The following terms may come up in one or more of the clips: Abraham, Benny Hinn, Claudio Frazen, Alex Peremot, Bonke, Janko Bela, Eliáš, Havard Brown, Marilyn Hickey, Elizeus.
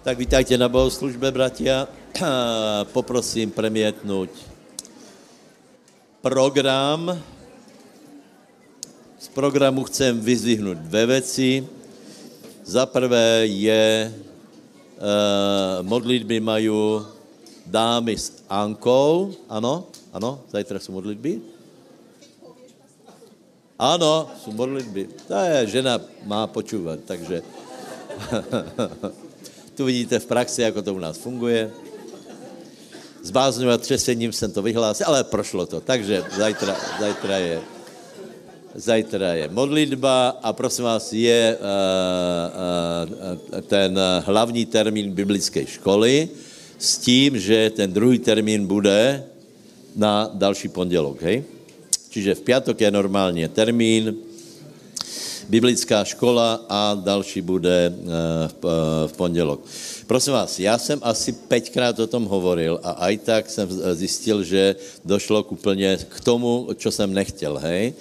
Tak vítajte na bohoslužbe, bratia. Poprosím premietnúť program. Z programu chcem vyzvihnúť dve veci. Za prvé je, modlitby majú dámy s Ankou. Áno, zajtra sú modlitby. Áno, sú modlitby. Tá žena má počúvať, takže... Tu vidíte v praxi, ako to u nás funguje. S bázňou a třesením jsem to vyhlásil, ale prošlo to. Takže zajtra je modlitba a prosím vás, je ten hlavní termín biblické školy s tím, že ten druhý termín bude na další pondělok. Hej? Čiže v pátek je normálně termín, biblická škola a další bude v pondělok. Prosím vás, já jsem asi 5-krát o tom hovoril a aj tak jsem zjistil, že došlo úplně k tomu, čo jsem nechtěl, hej.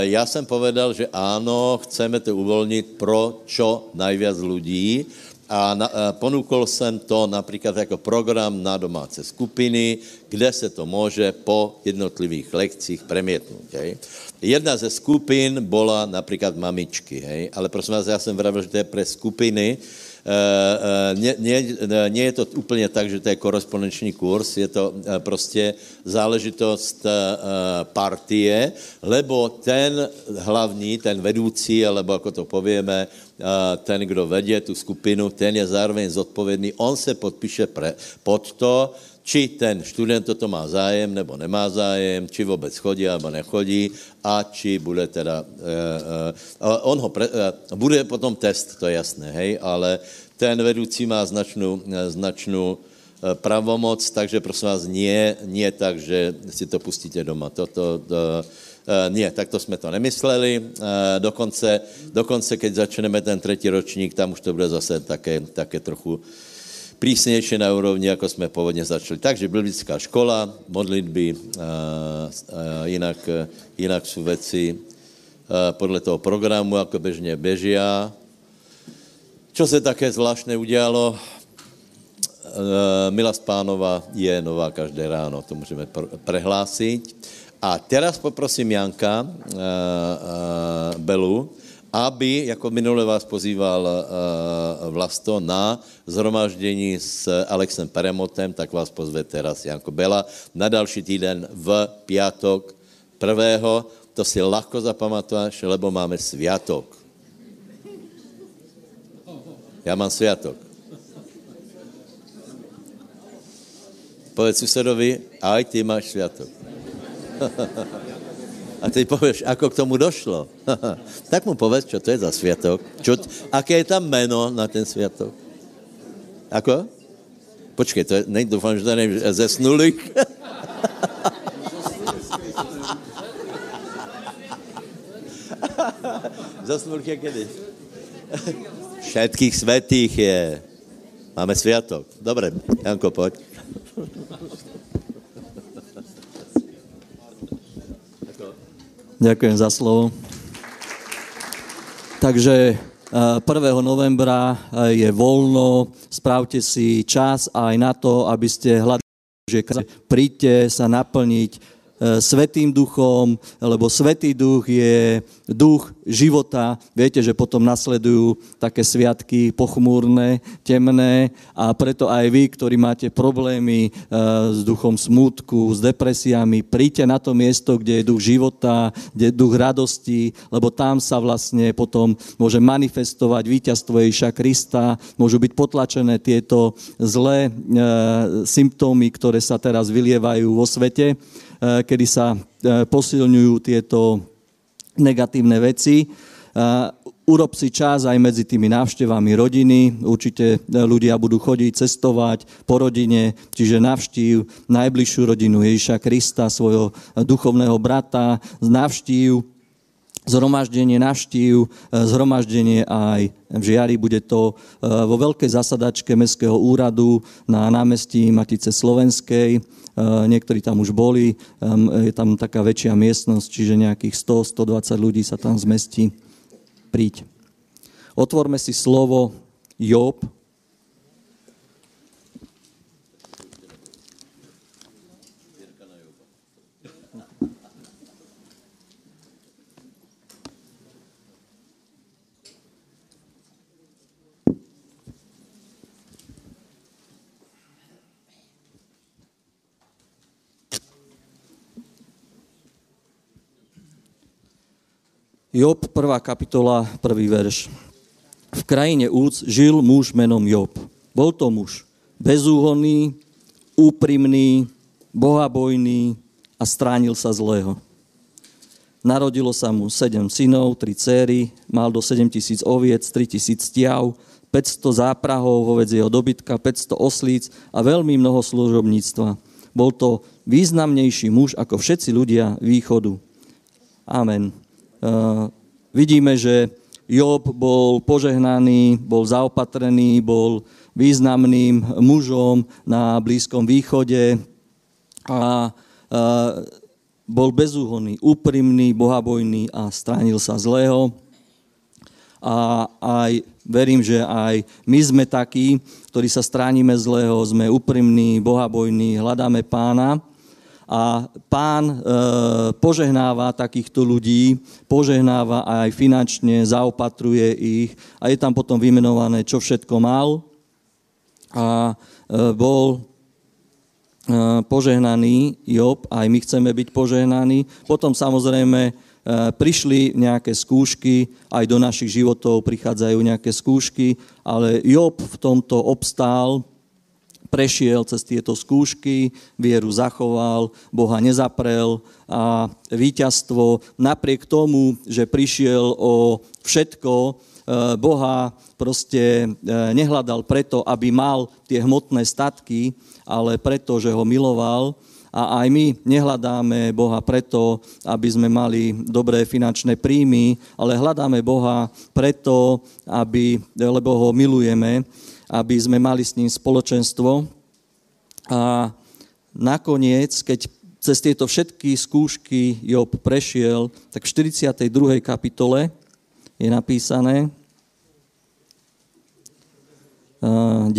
Já jsem povedal, že ano, chceme to uvolnit pro čo najviac lidí a ponúkol jsem to například jako program na domáce skupiny, kde se to může po jednotlivých lekcích premietnout, hej. Jedna ze skupin bola napríklad mamičky, hej? Ale prosím vás, ja som vravil, že to je pre skupiny. Nie je to úplne tak, že to je korespondenčný kurz, je to proste záležitosť partie, lebo ten hlavní, ten vedúci, alebo ako to povieme, ten, kdo vedie tú skupinu, ten je zároveň zodpovedný, on se podpíše pod to, či ten študent toto má zájem, nebo nemá zájem, či vôbec chodí, alebo nechodí, a či bude teda... bude potom test, to je jasné, hej, ale ten vedúci má značnú pravomoc, takže prosím vás, nie tak, že si to pustíte doma. Nie, takto sme to nemysleli. Dokonce, keď začneme ten tretí ročník, tam už to bude zase také trochu... prísnejšie na úrovni, ako sme pôvodne začali. Takže biblická škola, modlitby, inak sú veci podľa toho programu, ako bežne bežia. Čo sa také zvláštne udialo? Milá Spánova je nová každé ráno, to môžeme prehlásiť. A teraz poprosím Janka Belu, aby, jako minule vás pozýval Vlasto na zhromaždění s Alexem Peremotem, tak vás pozve teraz Janko Bela na další týden v pátek 1. To si ľahko zapamatuješ, lebo máme sviatok. Ja mám sviatok. Povedz susedovi, aj ty máš sviatok. A teď povieš, ako k tomu došlo. Tak mu povedz, čo to je za sviatok. Aké je tam meno na ten sviatok. Ako? Počkej, to je, dúfam, že to neviem, zesnulých. Zesnulých je kedy? Všetkých svätých je. Máme sviatok. Dobre, Janko, poď. Ďakujem za slovo. Takže 1. novembra je voľno, správte si čas aj na to, aby ste hľadali, že príďte sa naplniť Svätým duchom, lebo Svätý duch je duch života. Viete, že potom nasledujú také sviatky pochmúrne, temné a preto aj vy, ktorí máte problémy s duchom smútku, s depresiami, príďte na to miesto, kde je duch života, kde je duch radosti, lebo tam sa vlastne potom môže manifestovať víťazstvo Ježiša Krista, môžu byť potlačené tieto zlé symptómy, ktoré sa teraz vylievajú vo svete, kedy sa posilňujú tieto negatívne veci. Urob si čas aj medzi tými návštevami rodiny. Určite ľudia budú chodiť, cestovať po rodine, čiže navštív najbližšiu rodinu Ježiša Krista, svojho duchovného brata, zhromaždenie aj v Žiari, bude to vo veľkej zasadačke Mestského úradu na námestí Matice Slovenskej. Niektorí tam už boli, je tam taká väčšia miestnosť, čiže nejakých 100-120 ľudí sa tam zmestí. Príď. Otvorme si slovo Job, Job, 1. kapitola, 1. verš. V krajine Úc žil muž menom Job. Bol to muž bezúhonný, úprimný, bohabojný a stránil sa zlého. Narodilo sa mu 7 synov, 3 céry, mal do 7 000 oviec, 3 000 stiav, 500 záprahov hovedzieho dobytka, 500 oslíc a veľmi mnoho služobníctva. Bol to významnejší muž ako všetci ľudia východu. Amen. Vidíme, že Job bol požehnaný, bol zaopatrený, bol významným mužom na Blízkom východe a bol bezúhonný, úprimný, bohabojný a stránil sa zlého. A aj verím, že aj my sme takí, ktorí sa stránime zlého, sme úprimní, bohabojní, hľadáme Pána. A Pán požehnáva takýchto ľudí, požehnáva aj finančne, zaopatruje ich a je tam potom vymenované, čo všetko mal. A bol požehnaný Job, aj my chceme byť požehnaní. Potom samozrejme prišli nejaké skúšky, aj do našich životov prichádzajú nejaké skúšky, ale Job v tomto obstál, prešiel cez tieto skúšky, vieru zachoval, Boha nezaprel a víťazstvo napriek tomu, že prišiel o všetko, Boha proste nehľadal preto, aby mal tie hmotné statky, ale preto, že ho miloval. A aj my nehľadáme Boha preto, aby sme mali dobré finančné príjmy, ale hľadáme Boha preto, lebo ho milujeme, aby sme mali s ním spoločenstvo. A nakoniec, keď cez tieto všetky skúšky Job prešiel, tak v 42. kapitole je napísané 10.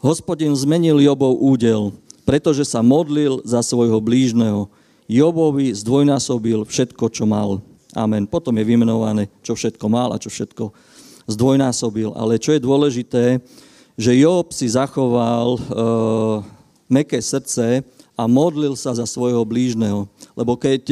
Hospodin zmenil Jobov údel, pretože sa modlil za svojho blížneho. Jobovi zdvojnásobil všetko, čo mal. Amen. Potom je vymenované, čo všetko mal a čo všetko zdvojnásobil. Ale čo je dôležité, že Job si zachoval mäkké srdce a modlil sa za svojho blížneho. Lebo keď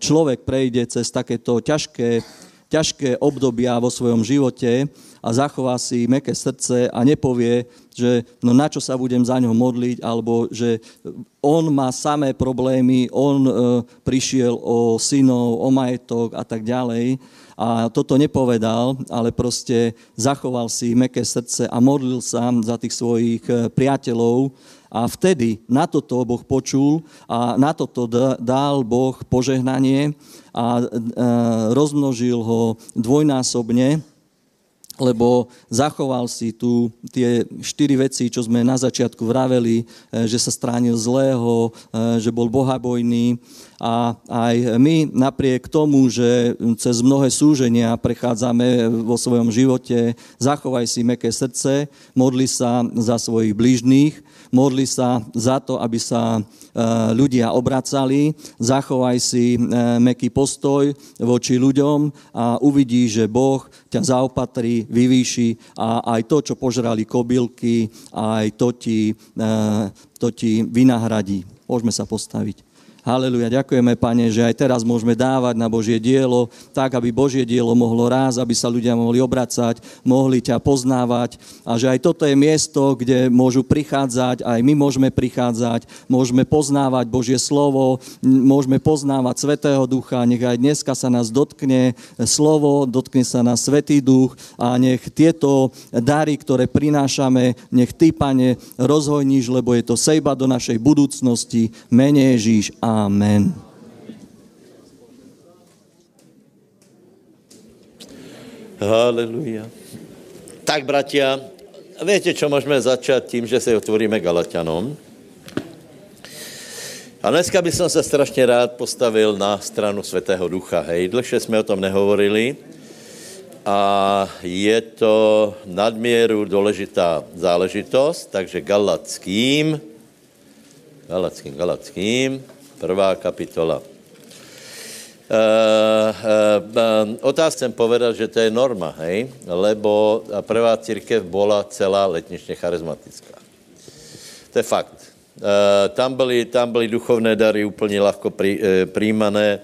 človek prejde cez takéto ťažké obdobia vo svojom živote, a zachová si mäkké srdce a nepovie, že no na čo sa budem za ňo modliť, alebo že on má samé problémy, on prišiel o synov, o majetok a tak ďalej. A toto nepovedal, ale proste zachoval si mäkké srdce a modlil sa za tých svojich priateľov. A vtedy na toto Boh počul a na toto dal Boh požehnanie a rozmnožil ho dvojnásobne, lebo zachoval si tu tie 4 veci, čo sme na začiatku vraveli, že sa stránil zlého, že bol bohabojný. A aj my napriek tomu, že cez mnohé súženia prechádzame vo svojom živote, zachovaj si mäkké srdce, modli sa za svojich blížnych, modli sa za to, aby sa ľudia obracali, zachovaj si mäkký postoj voči ľuďom a uvidí, že Boh ťa zaopatrí, vyvýši a aj to, čo požrali kobylky, aj to ti vynahradí. Môžeme sa postaviť. Halelujá, ďakujeme, Pane, že aj teraz môžeme dávať na Božie dielo, tak, aby Božie dielo mohlo rásť, aby sa ľudia mohli obracať, mohli ťa poznávať a že aj toto je miesto, kde môžu prichádzať, aj my môžeme prichádzať, môžeme poznávať Božie slovo, môžeme poznávať Svätého Ducha, nech aj dneska sa nás dotkne slovo, dotkne sa nás Svätý Duch a nech tieto dary, ktoré prinášame, nech Ty, Pane, rozhojníš, lebo je to sejba do našej budúcnosti. Mene Ježíš. Amen. Halelujá. Tak, bratia, viete, čo môžeme začať tým, že sa otvoríme Galatianom. A dneska by som sa strašne rád postavil na stranu Svätého Ducha. Hej, dlhšie sme o tom nehovorili. A je to nadmieru dôležitá záležitosť, takže Galackým, 1. kapitola. Otázka chcem povedať, že to je norma, hej? Lebo prvá církev bola celá letnične charizmatická. To je fakt. Tam byly duchovné dary úplně lehko přijímané,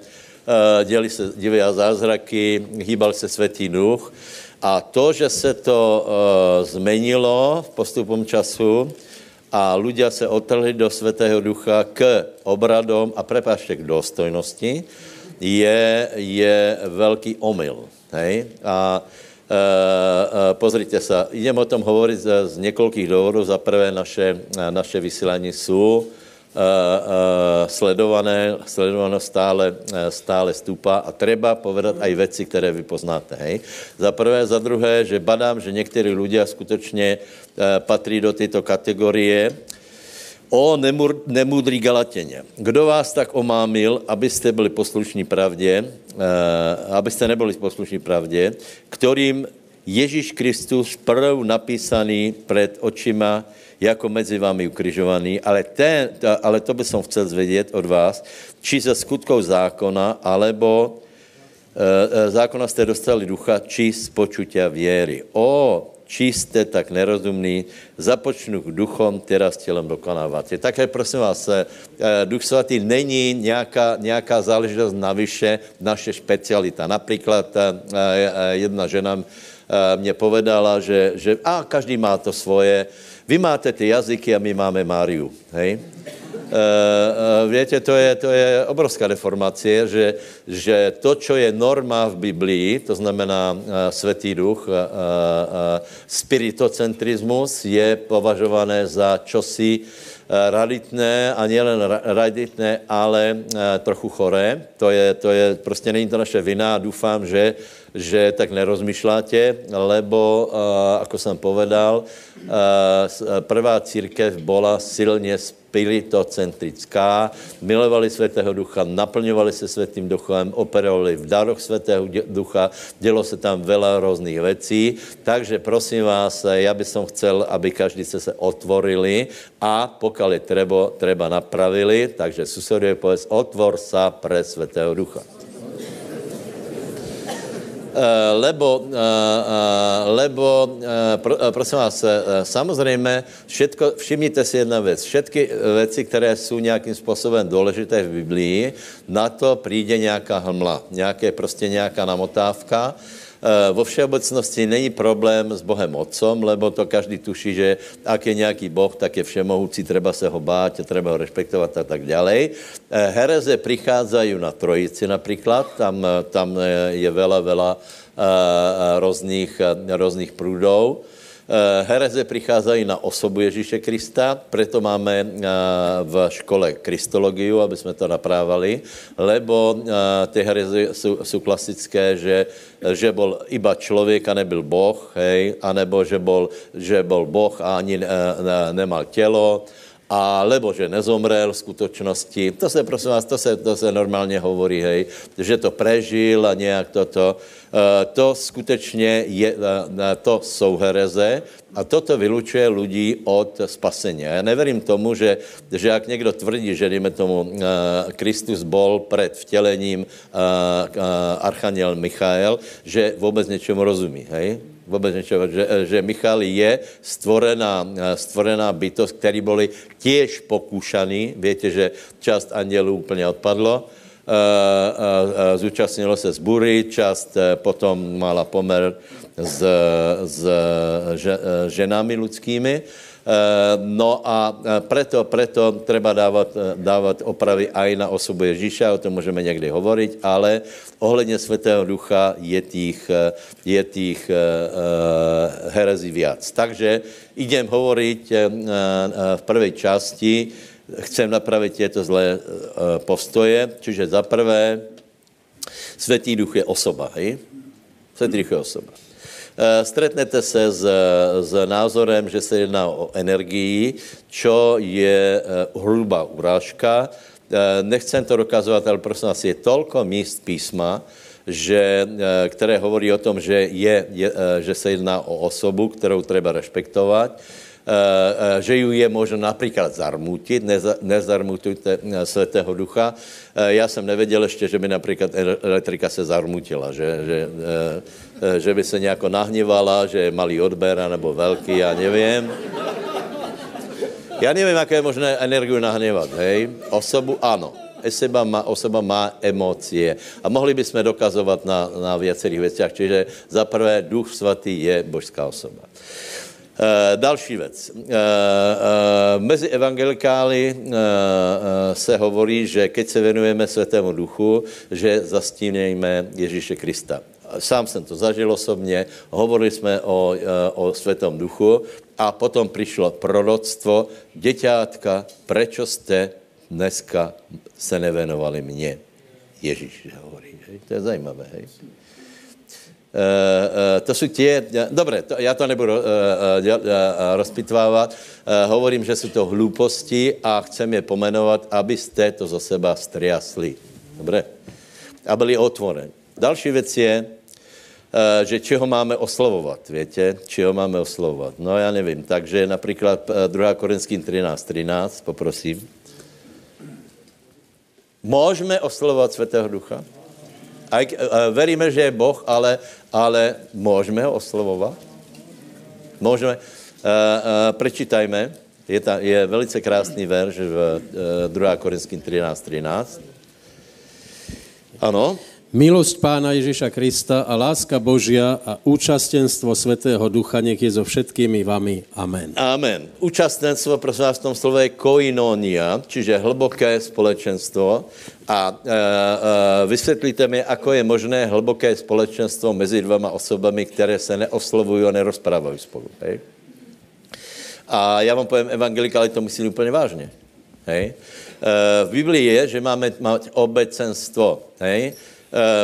děli se divé zázraky, hýbal se Svatý Duch. A to, že se to změnilo v postupem času a ľudia se otrhli do Svatého Ducha k obradom a prepášte k důstojnosti, je velký omyl. Hej? Pozrite sa, idem o tom hovoriť z niekoľkých dôvodov. Za prvé, naše vysielanie sú sledované stále stúpa a treba povedať aj veci, ktoré vy poznáte. Hej? Za prvé, za druhé, že badám, že niektorí ľudia skutočne patrí do tejto kategórie. O nemúdrý Galatěně. Kdo vás tak omámil, abyste byli poslušní pravdě, abyste nebyli poslušní pravdě, kterým Ježíš Kristus prv napísaný před očima, jako mezi vámi ukrižovaný, ale to by som chcel zvědět od vás, či ze skutkov zákona, alebo zákona jste dostali ducha, či z počutia věry. Či jste tak nerozumný, započnu k duchom, která s tělem dokonáváte. Takže prosím vás, Duch Svatý není nějaká záležitost navyše, naše špecialita. Například jedna žena mě povedala, že každý má to svoje. Vy máte ty jazyky a my máme Máriu. Hej? Viete, to je obrovská deformácia, že to, čo je norma v Biblii, to znamená Svätý Duch, spiritocentrizmus je považované za čosi raditné, a nielen raditné, ale trochu choré. To je prostě není to naše vina a doufám, že tak nerozmýšláte, lebo, ako jsem povedal, prvá církev bola silně spiritocentrická, milovali Svätého Ducha, naplňovali se Svätým Duchem, operovali v daroch Svätého Ducha, dělo se tam veľa různých věcí, takže prosím vás, já bych chcel, aby každý se otvorili a pokiaľ je treba napravili, takže suseduje povedz, otvor sa pre Svätého Ducha. Prosím vás, samozřejmě, všimnite si jedna věc. Všetky věci, které jsou nějakým způsobem důležité v Biblii, na to přijde nějaká hmla, nějaká namotávka. Vo všeobecnosti není problém s Bohem Otcom, lebo to každý tuší, že ak je nějaký Boh, tak je všemohúci, treba se ho bát, treba ho respektovat a tak ďalej. Hereze pricházají na Trojici například, tam je veľa různých prúdov. Hereze pricházají na osobu Ježíše Krista, preto máme v škole kristologiu, aby jsme to naprávali, lebo ty hereze jsou klasické, že bol iba člověk a nebyl Boh, hej, anebo že bol Boh a ani nemal tělo, alebo že nezomrel v skutočnosti. To se, prosím vás, to se normálně hovorí, hej, že to prežil a nějak toto. To skutečně je, to jsou hereze a toto vylučuje lidí od spasení. Já neverím tomu, že jak někdo tvrdí, že dejme tomu Kristus bol před vtělením archaniel Michael, že vůbec něčemu rozumí, hej? Vůbec něčemu, že Michal je stvorená bytost, který byli těž pokúšaní. Víte, že část andělů úplně odpadlo, zúčastnilo se zbúry, část potom mala pomer s ženami ľudskými. No a preto treba dávať opravy aj na osobu Ježíša, o tom môžeme niekde hovoriť, ale ohledne Svätého Ducha je tých herezí viac. Takže idem hovoriť v prvej časti, chcem napraviť tieto zlé postoje, čiže za prvé, Svätý Duch je osoba, hej? Svätý Duch je osoba. Stretnete se s názorem, že se jedná o energii, čo je hrubá urážka. Nechcem to dokazovat, ale prosím vás, je toľko míst písma, které hovorí o tom, že se jedná o osobu, kterou treba respektovat, že ju je možno napríklad zarmútiť, nezarmútujte Svätého Ducha. Ja som nevedel ešte, že by napríklad elektrika sa zarmútila, že by sa nejako nahnevala, že je malý odber, nebo veľký, ja neviem. Ja neviem, aká je možné energiu nahnevať, hej? Osobu, áno. Osoba má emócie. A mohli by sme dokazovať na viacerých veciach. Čiže za prvé, Duch Svatý je božská osoba. Další vec. Mezi evangelikály se hovorí, že keď se venujeme Svätému Duchu, že zastínejme Ježíše Krista. Sám jsem to zažil osobně, hovorili jsme o Svätém Duchu a potom přišlo proroctvo: Děťátka, prečo jste dneska se nevenovali mně? Ježíš hovorí, hej? To je zajímavé, hej? To sú tie... Dobre, ja to nebudu rozpitvávať. Hovorím, že sú to hlúposti a chcem je pomenovať, aby ste to zo seba striasli. Dobre? A byli otvorení. Další vec je, že čeho máme oslovovať, viete? Čeho máme oslovovať? No ja neviem. Takže napríklad 2. Korinským 13.13, poprosím. Môžeme oslovovať Svätého Ducha? Aj, veríme, že je Boh, ale môžeme ho oslovovat? Môžeme. Prečítajme. Je velice krásný verš v 2. Korinským 13.13. Ano. Milosť Pána Ježíša Krista a láska Božia a účastenstvo Svätého Ducha nech je so všetkými vami. Amen. Amen. Účastenstvo, prosím vás, v tom slove je koinonia, čiže hlboké společenstvo. A vysvětlíte mi, ako je možné hluboké společenstvo mezi dvoma osobami, které se neoslovují a nerozprávají spolu. Hej? A já vám povím, evangelikáli to myslí úplně vážně. Hej? V Biblii je, že máme mať obecenstvo. Hej?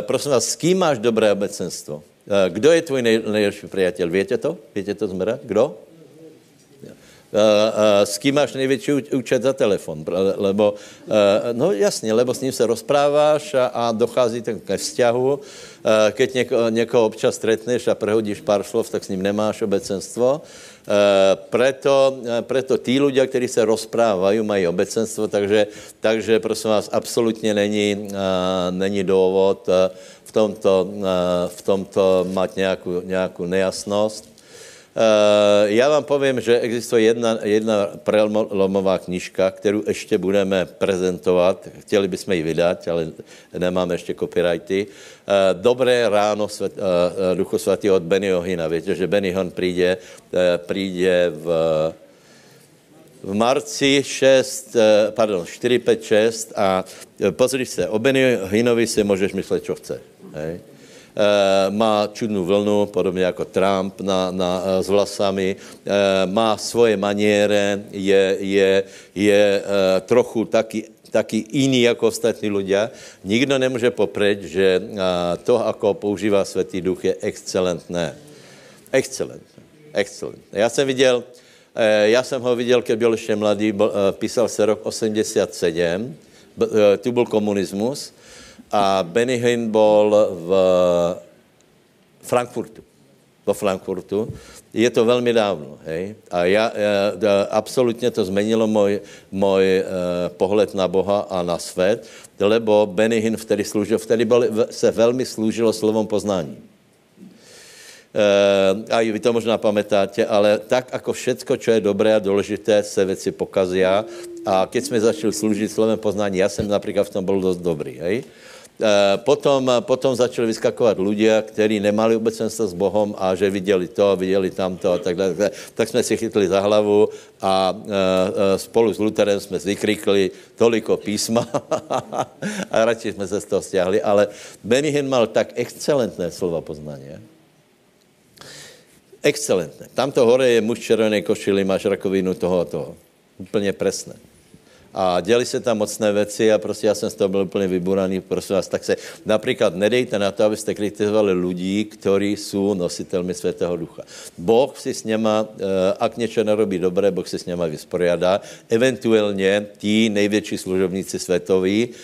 Prosím vás, s kým máš dobré obecenstvo? Kdo je tvůj nejlepší prijateľ? Viete to? Viete to zmerať? Kdo? S kým máš největší účet za telefon, lebo, no jasně, lebo s ním se rozpráváš a dochází k vzťahu. Keď někoho občas stretneš a prehodíš pár slov, tak s ním nemáš obecenstvo. Preto tí ľudia, kteří se rozprávají, mají obecenstvo, takže prosím vás, absolutně není důvod v tomto mať nějakou nejasnost. Já vám povím, že existuje jedna prelomová knižka, kterou ještě budeme prezentovat. Chtěli bychom ji vydat, ale nemáme ještě copyrighty. Dobré ráno Duchu Svatého od Bennyho Hinna. Víte, že Benny Hinn přijde v marci 4, 5, 6 a pozri se, o Benny Hinnovi si můžeš myslet, co chceš. Hej? Má čudnou vlnu, podobně jako Trump s vlasami, má svoje maniere, je trochu taky jiný jako ostatní ľudia. Nikdo nemůže popřít, že to, ako používá Svätý Duch, je excelentné. Excelentné. Já jsem ho viděl, když byl ještě mladý, písal se rok 87, tu byl komunismus, a Benny Hinn bol vo Frankfurtu. Je to veľmi dávno, hej? A absolútne to zmenilo môj pohled na Boha a na svet, lebo Benny Hinn vtedy sa veľmi slúžilo slovom poznání. A vy to možná pamätáte, ale tak, ako všetko, čo je dobré a dôležité, se veci pokazia. A keď sme začali slúžiť slovem poznání, ja som napríklad v tom bol dosť dobrý, hej? Potom začali vyskakovať ľudia, ktorí nemali obecenstvo s Bohom a že videli to, videli tamto a tak dále. Tak sme si chytli za hlavu a spolu s Luterem sme vykrikli toliko písma a radšej sme sa z toho stiahli. Ale Benny Hinn mal tak excelentné slova poznania. Excelentné. Tamto hore je muž červenej košili, máš rakovinu toho a toho. Úplně presné. A děli se tam mocné veci a prostě já jsem z toho byl úplně vyburaný. Prosím vás, tak se například nedejte na to, abyste kritizovali ľudí, kteří jsou nositelmi Svätého Ducha. Boh si s něma, ak něčo nerobí dobré, Boh si s něma vysporiadá. Eventuálně tí největší služobníci světoví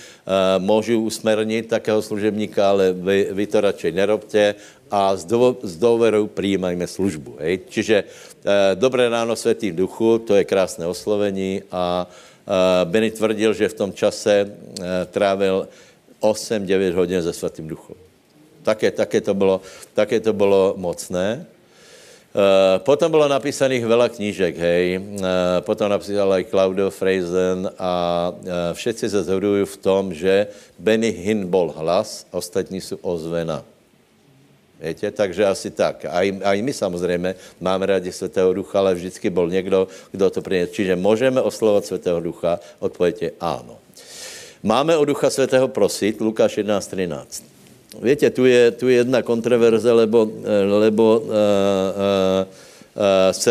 můžou usmernit takého služebníka, ale vy to radšej nerobte a s dôverou prijímajme službu. Hej? Čiže dobré ráno Svätý Duchu, to je krásné oslovení a Benny tvrdil, že v tom čase trávil 8-9 hodin se Svätým Duchom. Také to bylo mocné. Potom bolo napísaných veľa knížek, hej. Potom napísal aj Claudio Frazen a všetci sa zhodujú v tom, že Benny Hinn bol hlas, ostatní sú ozvena. Viete, takže asi tak. Aj my samozrejme máme rádi Svetého Ducha, ale vždycky bol niekto, kto to priniesol. Čiže môžeme oslovať Svetého Ducha? Odpovedte áno. Máme o Ducha Svetého prosiť, Lukáš 11.13. Viete, tu je jedna kontroverze, lebo se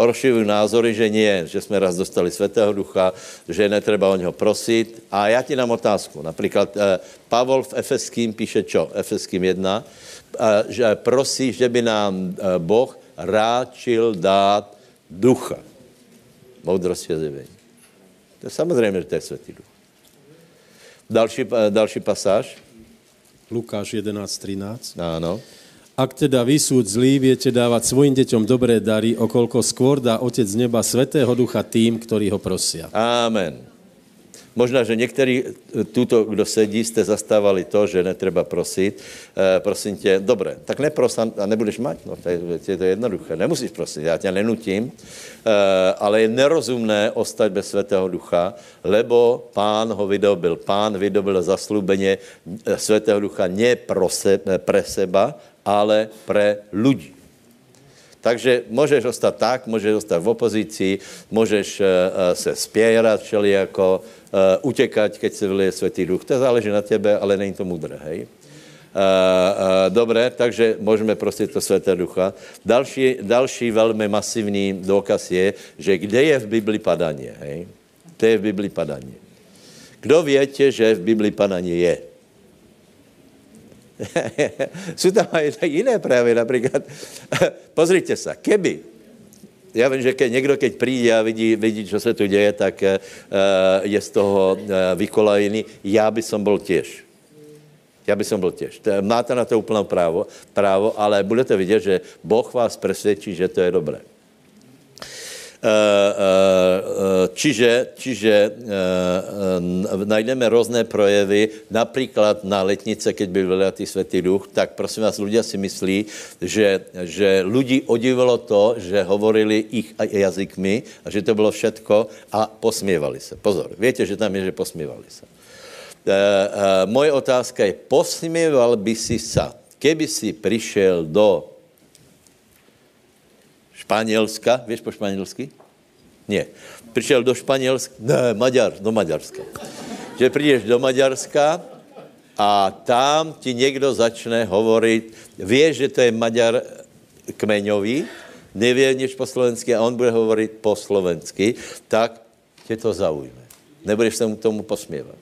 rozširujú názory, že nie, že jsme raz dostali Svätého Ducha, že netreba o něho prosit. A já ti dám otázku. Například Pavol v Efeským píše čo? Efeským 1, že prosí, že by nám Boh ráčil dát ducha. Moudrost je zjevení. To je samozřejmě, že to je Svätý Duch. Další pasáž. Lukáš 11.13. Áno. Ak teda vy, súd zlí, viete dávať svojim deťom dobré dary, okolko skôr dá Otec z neba Svätého Ducha tým, ktorí ho prosia. Amen. Možná, že niektorí túto, kdo sedí, ste zastávali to, že netreba prosiť. Prosím te, dobre, tak nepros a nebudeš mať. No, to je jednoduché. Nemusíš prosiť, ja ťa nenutím. Ale je nerozumné ostať bez Svätého Ducha, lebo Pán ho vydobil. Pán vydobil zaslúbenie Svätého Ducha nie pre seba, ale pre ľudí. Takže môžeš ostať tak, môžeš ostať v opozícii, môžeš se spierať všelijako, utekať, keď se vlije Svätý Duch. To záleží na tebe, ale není to múdre, hej? Dobre, takže môžeme prosiť to Svätého Ducha. Další veľmi masívny dôkaz je, že kde je v Biblii padanie, hej? Kde je v Biblii padanie? Kdo viete, že v Biblii padanie je? Sú tam aj iné právy, napríklad. Pozrite sa, keby. Ja viem, že niekto, keď príde a vidí, čo sa tu deje, tak je z toho vykolajený. Ja by som bol tiež. Máte na to úplné právo, ale budete vidieť, že Boh vás presvedčí, že to je dobré. Čiže najdeme rôzne projevy, napríklad na letnice, keď by vyliatý Svätý Duch, tak prosím vás, ľudia si myslí, že ľudí odivilo to, že hovorili ich jazykmi a že to bolo všetko a posmievali sa. Pozor, viete, že tam je, že posmievali sa. Moje otázka je, posmieval by si sa, keby si prišiel do Španielska, vieš po španielsky? Nie. Prišiel do Španielska, do Maďarska. Že prídeš do Maďarska a tam ti niekto začne hovoriť, vieš, že to je Maďar kmeňový, nevie nič po slovensky a on bude hovoriť po slovensky, tak te to zaujme. Nebudeš sa mu tomu posmievať.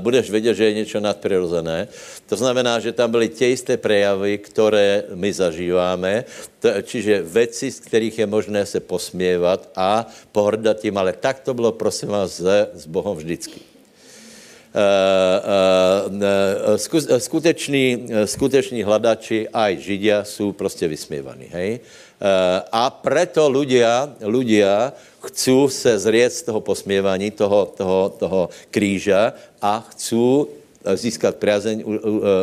Budeš vedieť, že je niečo nadprirodzené. To znamená, že tam byly tie isté prejavy, ktoré my zažíváme, čiže veci, z ktorých je možné se posmievať a pohrdať tím, ale tak to bylo, prosím vás, s Bohom vždycky. Skuteční hladači, aj Židia, sú prostě vysmievaní, hej? A preto ľudia chcú se zrieť z toho posmievaní, toho kríža a chcú získať priazeň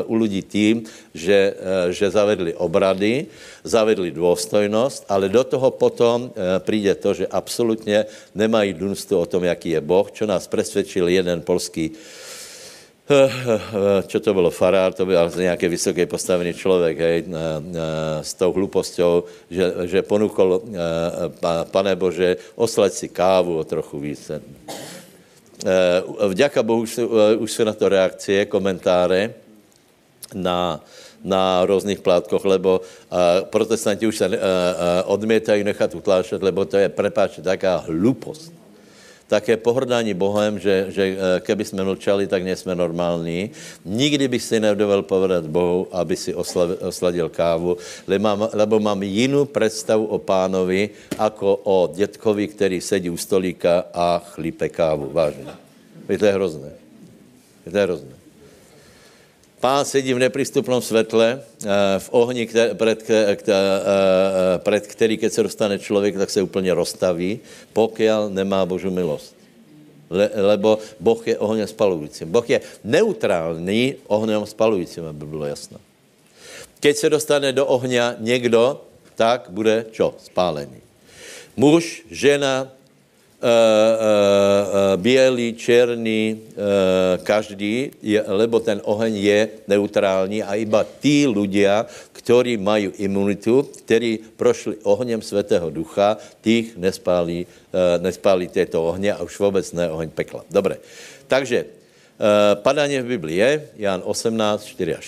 u ľudí tým, že zavedli obrady, zavedli dôstojnosť, ale do toho potom príde to, že absolútne nemají dunstu o tom, jaký je Boh, čo nás presvedčil jeden polský čo to bylo, farár, to byl nějaký vysoký postavený člověk, hej, s tou hlupostou, že ponúkol, pane Bože, oslať si kávu o trochu více. Vďaka Bohu už sú na to reakcie, komentáře na různých plátkoch, lebo protestanti už se odmietají nechat utlášet, lebo to je, prepáč, taká hlupost. Také pohrdání Bohem, že keby jsme mlčali, tak nejsme normální. Nikdy bych si nedovolil povedat Bohu, aby si osladil kávu, lebo mám jinou představu o Pánovi, jako o dětkovi, který sedí u stolíka a chlípe kávu. Vážně. To je hrozné. Pán sedí v neprístupnom svetle, v ohni, pred který, keď se dostane člověk, tak se úplně roztaví, pokiaľ nemá Božu milost. Lebo Boh je ohňom spalujícím. Boh je neutrální ohňom spalujícím, aby bylo jasné. Keď se dostane do ohňa někdo, tak bude čo? Spálený. Muž, žena, bielý, černý, každý, lebo ten oheň je neutrální a iba tí ľudia, ktorí majú imunitu, ktorí prošli ohňem Svätého Ducha, tých nespálí tieto ohne a už vôbec ne oheň pekla. Dobre, takže padanie v Biblii, Ján 18, 4 až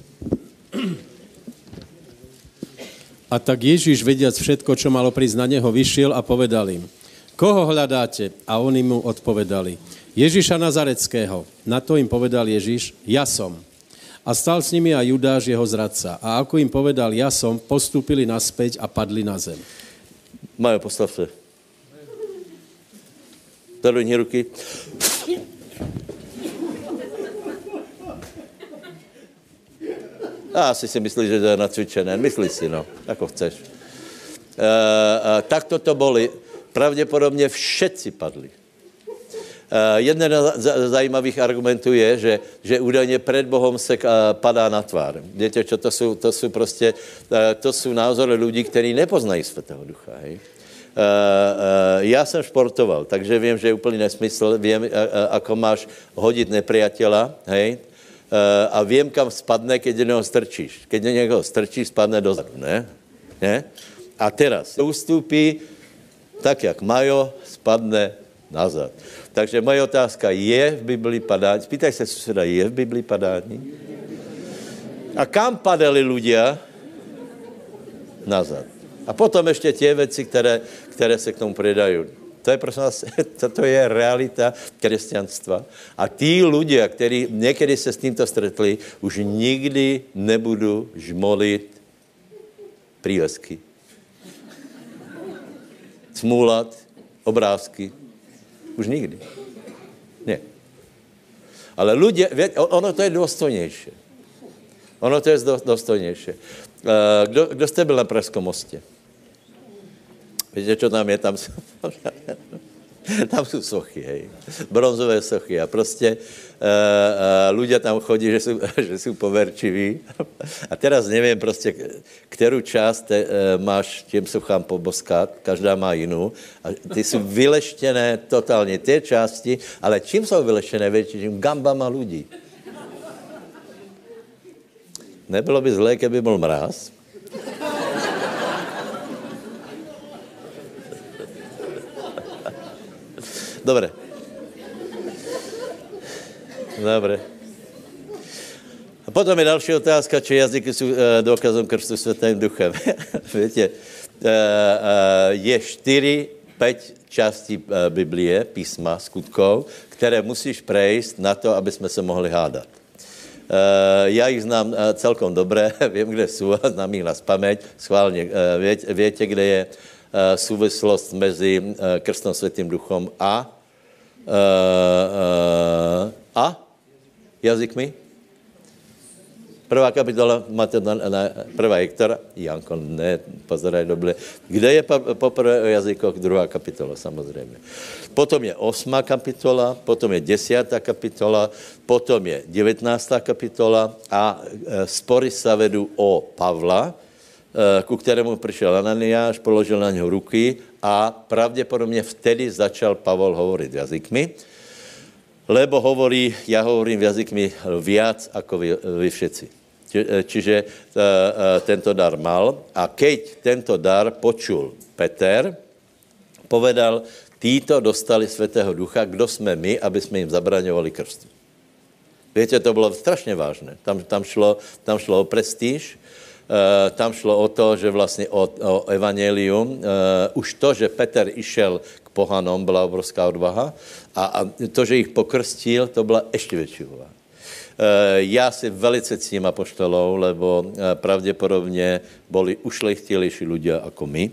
6. A tak Ježíš, vediac všetko, čo malo prísť na neho, vyšiel a povedal im: Koho hľadáte? A oni mu odpovedali: Ježiša Nazareckého. Na to im povedal Ježiš: Ja som. A stal s nimi aj Judáš, jeho zradca. A ako im povedal: Ja som, postúpili naspäť a padli na zem. Majo, postav sa. Zaruň ruky. A asi si myslíš, že to je nacvičené. Myslíš si, no. Ako chceš. Takto to boli. Pravděpodobně všetci padli. Jeden z zajímavých argumentů je, že údajně před Bohem se padá na tvár. Víte, čo to jsou prostě, to jsou názory lidí, kteří nepoznají Svatého Ducha. Hej? Já jsem športoval, takže vím, že je úplný nesmysl. Vím, ako máš hodit nepriateľa, hej? A vím, kam spadne, keď do něho strčíš. Keď do někoho strčíš, spadne dozadu, ne? Ne? A teraz ustúpi tak, jak Majo, spadne nazad. Takže moje otázka, je v Biblii padání? Spýtaj se suseda, je v Biblii padání? A kam padali ľudia? Nazad. A potom ještě tie věci, které se k tomu predají. To je, prosím vás, toto je realita kresťanstva. A tí ľudia, kteří někdy se s tímto stretli, už nikdy nebudou žmolit prívesky, smůlat, obrázky. Už nikdy. Nie. Ale ľudia, ono to je důstojnější. Ono to je důstojnější. Kdo jste byl na Pražském mostě? Víte, čo tam je? Tam jsou sochy, hej. Bronzové sochy. A prostě ľudia tam chodí, že jsou poverčiví. A teraz nevím prostě, kterou část máš těm sochám poboskat. Každá má jinou. A ty jsou vyleštěné totálně, ty části. Ale čím jsou vyleštěné? Většinou gambama lidí. Nebylo by zlé, keby byl mráz. Dobre. A potom je dalšia otázka, či jazyky sú dôkazom krstu Svätým Duchem. Viete, je 4-5 častí Biblie, písma, skutkov, ktoré musíš prejsť na to, aby sme sa mohli hádať. Ja ich znám celkom dobre, viem, kde sú, znám ich na spameť, schválne, viete, kde je súvislosť mezi krstom Svätým Duchom a jazykmi. Prvá kapitola, máte prvá je, ktorá? Janko, ne, pozeraj dobre. Kde je poprvé o jazykoch? Druhá kapitola, samozrejme. Potom je 8. kapitola, potom je 10. kapitola, potom je 19. kapitola a spory sa vedú o Pavla, ku kterému prišiel Ananiáš, položil na něho ruky a pravděpodobně vtedy začal Pavol hovoriť jazykmi, lebo hovorí, ja hovorím jazykmi viac ako vy všetci. Čiže tento dar mal a keď tento dar počul Peter, povedal, títo dostali Svätého Ducha, kdo sme my, aby sme im zabraňovali krstu. Viete, to bylo strašně vážné. Tam šlo o prestíž, tam šlo o to, že vlastně o evangelium, už to, že Petr išel k pohanom, byla obrovská odvaha a to, že jich pokrstil, to byla ještě větší odvaha. Já si velice ctím apoštolov, lebo pravděpodobně boli ušlechtilejší ľudia ako my,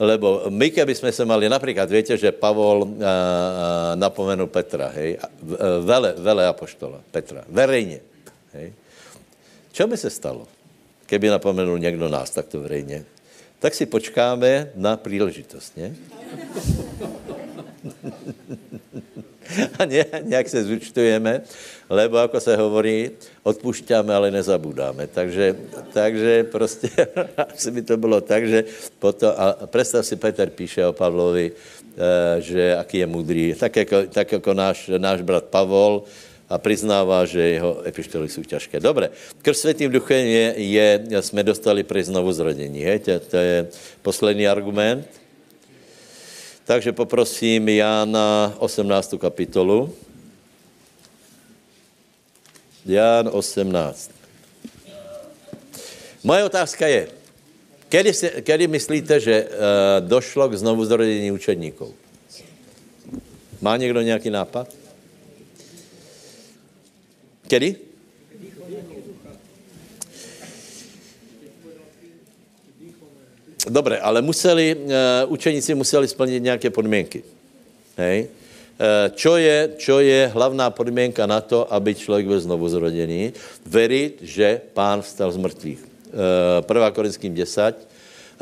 lebo my, keby sme sa mali, napríklad, viete, že Pavol napomenul Petra, hej, vele apoštola Petra, verejne, hej. Čo by se stalo? Keby napomenul někdo nás takto verejne, tak si počkáme na príležitosť, ne? A nejak se zúčtujeme, lebo ako sa hovorí, odpúšťame, ale nezabudáme. Takže prostě, asi by to bylo tak, že potom, a predstav si, Peter píše o Pavlovi, že aký je mudrý, tak jako náš brat Pavol, a priznává, že jeho epištoly jsou těžké. Dobre, krst světým duchem jsme dostali pri znovuzrodení. To je poslední argument. Takže poprosím Jána 18. kapitolu. Ján 18. Moje otázka je, kedy myslíte, že došlo k znovuzrodení učedníků? Má někdo nějaký nápad? Kedy? Dobre, ale učeníci museli splnit nějaké podmínky. Hej? Čo je hlavná podmínka na to, aby člověk byl znovu zrodený? Veriť, že Pán vstal z mrtvých. 1. Korinským 10.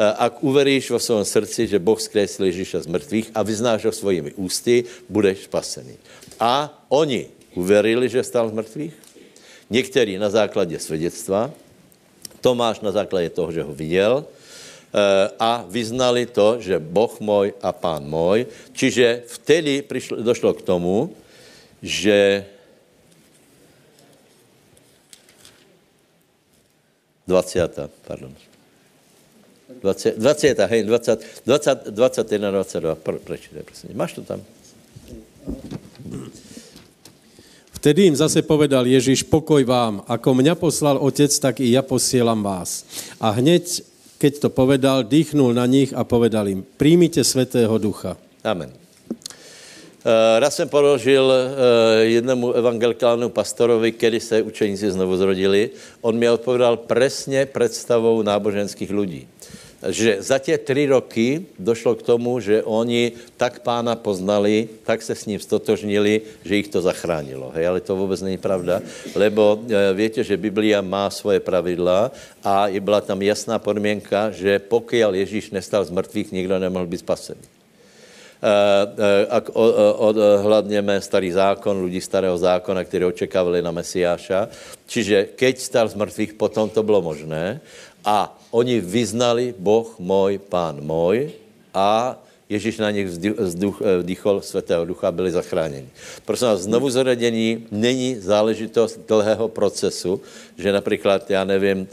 Ak uveríš vo svém srdci, že Boh zkreslil Ježíša z mrtvých a vyznáš ho svojimi ústy, budeš spasený. A oni uverili, že stál z mrtvých. Někteří na základě svědectva, Tomáš na základě toho, že ho viděl, a vyznali to, že Boh můj a Pán můj. Čiže vtedy došlo k tomu, že 21, 22. Prečítaj, prosím. Máš to tam? Vtedy im zase povedal Ježiš, pokoj vám, ako mňa poslal Otec, tak i ja posielam vás. A hneď, keď to povedal, dýchnul na nich a povedal im, príjmite Svätého Ducha. Amen. Raz jsem položil jednomu evangelikánu pastorovi, kedy se učeníci znovu zrodili. On mi odpovedal presne predstavou náboženských ľudí. Že za tie 3 roky došlo k tomu, že oni tak Pána poznali, tak se s ním stotožnili, že jich to zachránilo. Hej, ale to vůbec není pravda, lebo viete, že Biblia má svoje pravidla a byla tam jasná podmienka, že pokiaľ Ježíš nestal z mrtvých, nikdo nemohl být spasený. Ak odhľadneme starý zákon, ľudí starého zákona, ktorí očekávali na Mesiáša, čiže keď stal z mrtvých, potom to bylo možné a oni vyznali Boh môj, Pán môj a Ježíš na nich vdýchol Svätého Ducha, byli zachráněni. Prosím vás, znovuzrodení není záležitost dlhého procesu, že napríklad, ja neviem,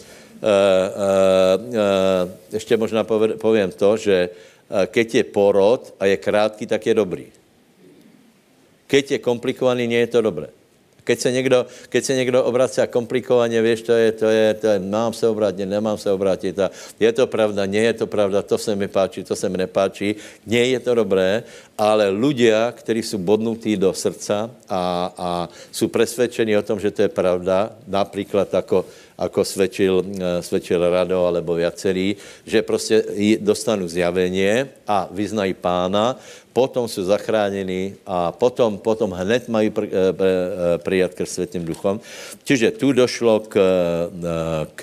ešte možná poviem to, že keď je porod a je krátký, tak je dobrý. Keď je komplikovaný, nie je to dobré. Keď se někdo obracia komplikovaně, víš, to je, mám se obrátit, nemám se obrátit, a je to pravda, nie je to pravda, to se mi páčí, to se mi nepáčí, nie je to dobré, ale ľudia, kteří jsou bodnutí do srdca a jsou presvedčení o tom, že to je pravda, například ako svedčil Rado alebo viacerí, že prostě dostanú zjavenie a vyznají Pána, potom sú zachránení a potom hned majú prijať krst Svätým Duchom. Čiže tu došlo k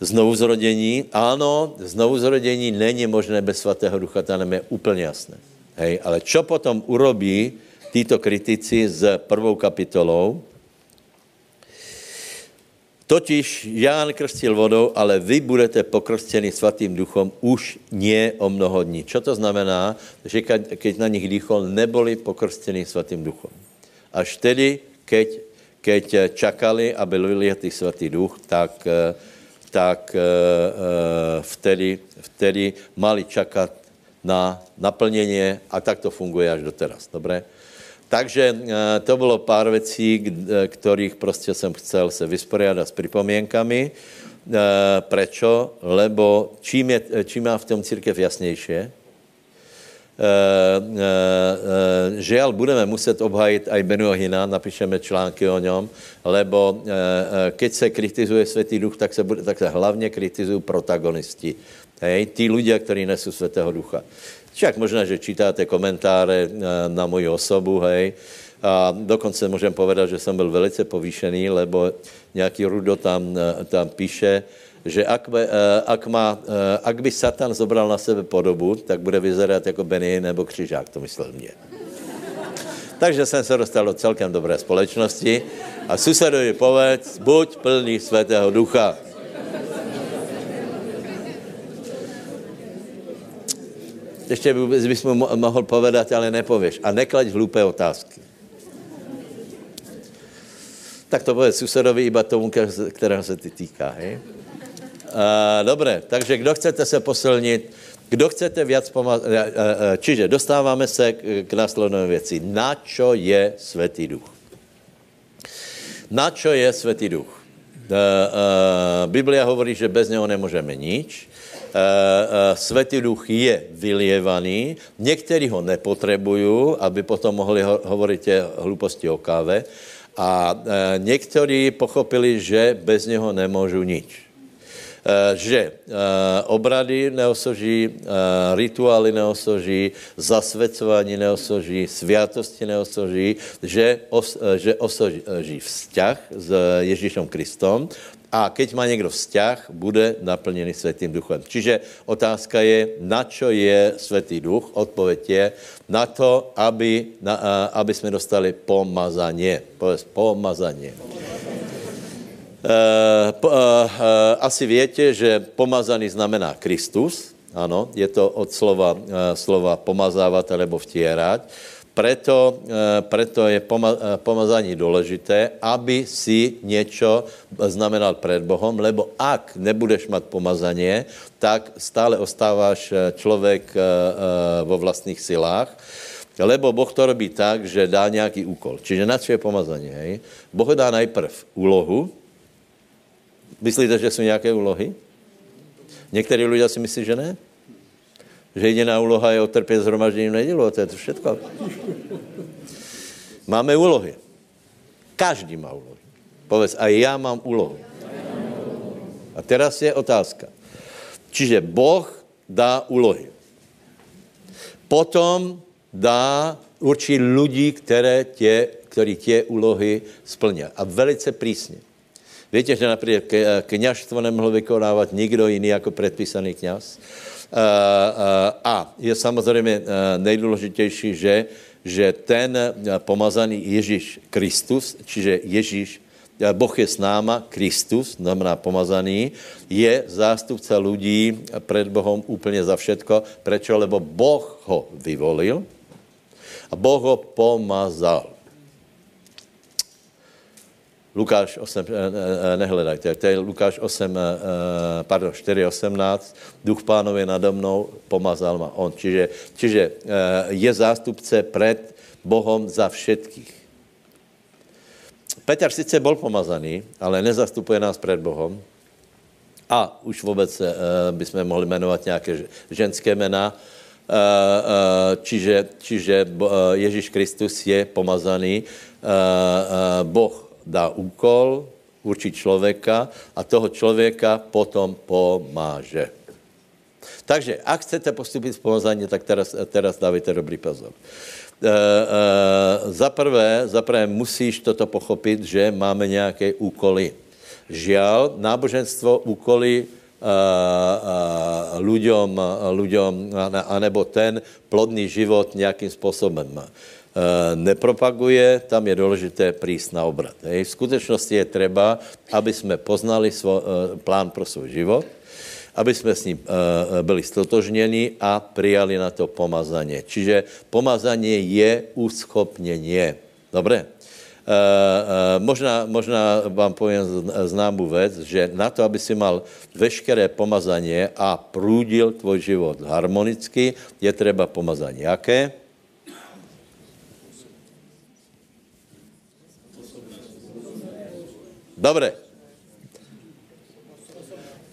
znovuzrodení. Áno, znovuzrodení není možné bez Svatého Ducha, to nám je úplne jasné. Hej, ale čo potom urobí títo kritici s 1. kapitolou? Totiž Ján krstil vodou, ale vy budete pokrstěni Svatým Duchom už nie o mnoho dní. Čo to znamená? Že keď na nich dýchol, neboli pokrstěni Svatým Duchom. Až tedy, keď čakali, aby vylietý Svatý Duch, tak vtedy mali čakat na naplnění a tak to funguje až doteraz. Dobré? Takže to bylo pár věcí, kterých prostě jsem chcel se vysporiadat s připomínkami. Prečo? Lebo čím má v tom církev jasnější, žiaľ, budeme musieť obhájiť aj Bennyho Hinna, napíšeme články o ňom, lebo keď sa kritizuje Svätý Duch, tak sa hlavne kritizujú protagonisti. Hej? Tí ľudia, ktorí nesú Svätého Ducha. Však možno, že čítáte komentáre na moju osobu, hej, a dokonce môžem povedať, že som byl velice povýšený, lebo nejaký Rudo tam píše, že ak by Satan zobral na sebe podobu, tak bude vyzerat jako Benny Hinn nebo Křižák, to myslel mě. Takže jsem se dostal do celkem dobré společnosti a susedovi povedz, buď plný Svatého Ducha. Ještě bys mu mohl povedat, ale nepověš. A neklaď hlupé otázky. Tak to povedz susedovi iba tomu, kterého se ty týká. Hej? Dobré, takže kdo chcete se posilnit, kdo chcete viac pomáhat, čiže dostáváme se k následné věci. Na čo je Svätý Duch? Na čo je Svätý Duch? Biblia hovorí, že bez něho nemůžeme nič. Svätý Duch je vylievaný, někteří ho nepotřebují, aby potom mohli hovorit hluposti o káve, a někteří pochopili, že bez něho nemůžu nič. Že obrady neosoží, rituály neosoží, zasvěcování neosoží, sviatosti neosoží, že osoží vzťah s Ježíšem Kristom, a keď má někdo vzťah, bude naplněný Svätým Duchem. Čiže otázka je, na čo je Svätý Duch? Odpověď je na to, aby jsme dostali pomazanie. Povedz pomazanie. Asi viete, že pomazaný znamená Kristus. Ano, je to od slova pomazávať alebo vtierať. Preto je pomazanie dôležité, aby si niečo znamenal pred Bohom, lebo ak nebudeš mať pomazanie, tak stále ostávaš človek vo vlastných silách, lebo Boh to robí tak, že dá nejaký úkol. Čiže na čo je pomazanie? Hej? Boh dá najprv úlohu. Myslíte, že sú nejaké úlohy? Niektorí ľudia si myslí, že ne? Že jediná úloha je otrpieť zhromaždením nedeľu, to je to všetko. Máme úlohy. Každý má úlohy. Povedz, aj ja mám úlohu. A teraz je otázka. Čiže Boh dá úlohy. Potom dá určitý ľudí, ktorí tie úlohy splňajú. A velice prísne. Viete, že napríklad kňažstvo nemohlo vykonávať nikto iný ako predpísaný kňaz. A je samozrejme nejdôležitejší, že ten pomazaný Ježíš Kristus, čiže Ježíš, Boh je s náma, Kristus, znamená pomazaný, je zástupca ľudí pred Bohom úplne za všetko. Prečo? Lebo Boh ho vyvolil a Boh ho pomazal. Lukáš 8, nehledajte, to je Lukáš 8, pardon, 4,18, Duch Pánov je nado mnou, pomazal ma on. Čiže je zástupce pred Bohom za všetkých. Peter sice bol pomazaný, ale nezastupuje nás pred Bohom. A už vôbec by sme mohli menovať nejaké ženské mená. Čiže Ježíš Kristus je pomazaný, Boh dá úkol, určí človeka a toho človeka potom pomáže. Takže, ak chcete postúpiť v pomazanie, tak teraz dávajte dobrý pozor. Za prvé musíš toto pochopiť, že máme nejaké úkoly. Žiaľ, náboženstvo úkoly ľuďom anebo ten plodný život nejakým spôsobom má. Nepropaguje, tam je dôležité prísť na obrad. Hej. V skutečnosti je treba, aby sme poznali plán pro svoj život, aby sme s ním byli stotožnení a prijali na to pomazanie. Čiže pomazanie je uschopnenie. Dobre? Možná vám poviem známú vec, že na to, aby si mal veškeré pomazanie a prúdil tvoj život harmonicky, je treba pomazanie. Aké? Dobre.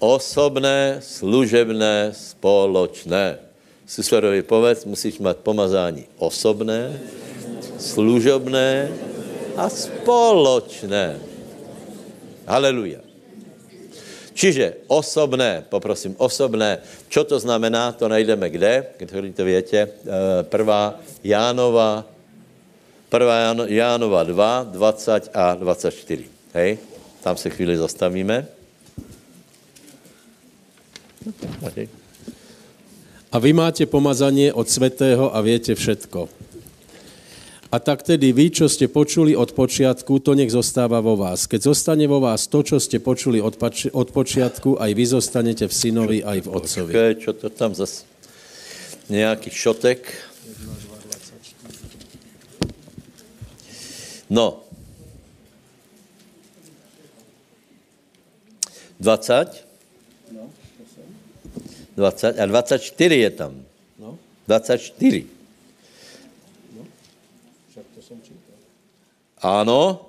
Osobné, služebné, spoločné. Susedovi povedz, musíš mať pomazání osobné, služobné a spoločné. Haleluja. Čiže osobné, poprosím, osobné. Čo to znamená, to najdeme kde? Když to viete, 1. Jánova 2, 20 a 24. Hej? Tam se chvíli zastavíme. A vy máte pomazanie od Svätého a viete všetko. A tak tedy vy, čo ste počuli od počiatku, to nech zostáva vo vás. Keď zostane vo vás to, čo ste počuli od počiatku, aj vy zostanete v synovi, aj v otcovi. Počkej, čo to tam zase? Nejaký šotek. No. 20? 20 a 24 je tam. 24. Áno.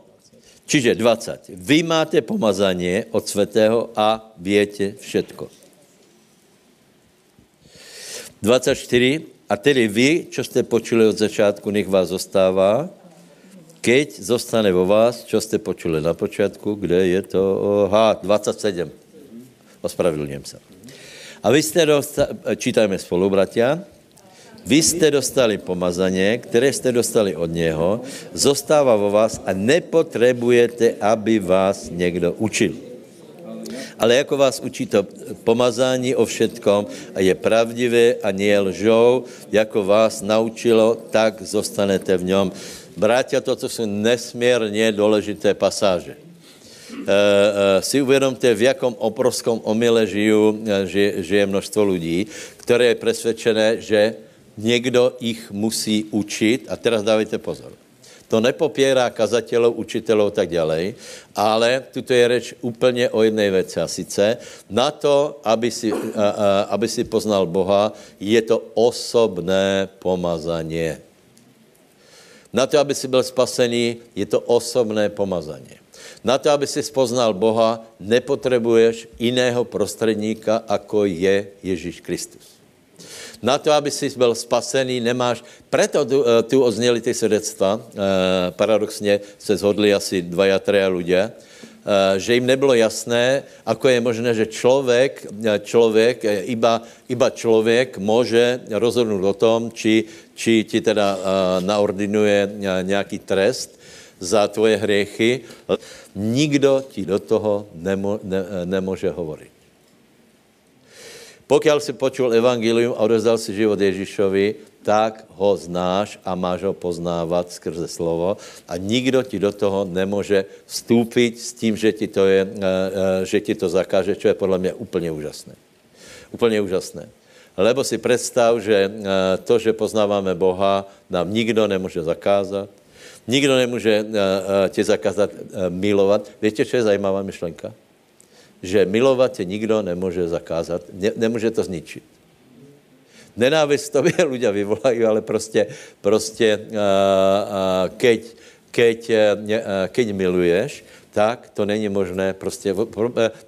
Čiže 20. Vy máte pomazanie od Svätého a viete všetko. 24. A tedy vy, čo ste počuli od začiatku, nech vás zostáva. Keď zostane vo vás, čo ste počuli na počiatku, kde je to... 27. Ospravedlňujem sa. A vy ste dostali, čítajme spolu, bratia, vy ste dostali pomazanie, ktoré ste dostali od Neho, zostáva vo vás a nepotrebujete, aby vás niekto učil. Ale ako vás učí to pomazání o všetkom a je pravdivé a nie lžou, ako vás naučilo, tak zostanete v ňom. Bratia, toto sú nesmierne dôležité pasáže. Si uvedomte, v jakom obrovskom omyle žije množstvo ľudí, ktoré je presvedčené, že niekto ich musí učiť. A teraz dávajte pozor. To nepopierá kazateľov, učiteľov a tak ďalej, ale tuto je reč úplne o jednej veci. A sice na to, aby si poznal Boha, je to osobné pomazanie. Na to, aby si byl spasený, je to osobné pomazanie. Na to, aby si spoznal Boha, nepotrebuješ iného prostredníka, ako je Ježíš Kristus. Na to, aby si byl spasený, nemáš... Preto tu ozněli ty svedectva, paradoxně se zhodli asi dvaja, treja ľudia, že jim nebylo jasné, ako je možné, že iba člověk může rozhodnout o tom, či ti teda naordinuje nějaký trest za tvoje hriechy. Nikdo ti do toho nemôže hovoriť. Pokiaľ si počul evangelium a odevzdal si život Ježišovi, tak ho znáš a máš ho poznávať skrze slovo a nikdo ti do toho nemôže vstúpiť s tým, že ti to zakáže, čo je podľa mňa úplne úžasné. Úplne úžasné. Lebo si predstav, že to, že poznávame Boha, nám nikdo nemôže zakázať. Nikdo nemôže te zakázať milovať. Viete, čo je zajímavá myšlenka? Že milovať te nikdo nemôže zakázať. Nemôže to zničiť. Nenávist to ľudia vyvolajú, ale keď miluješ, tak to není možné.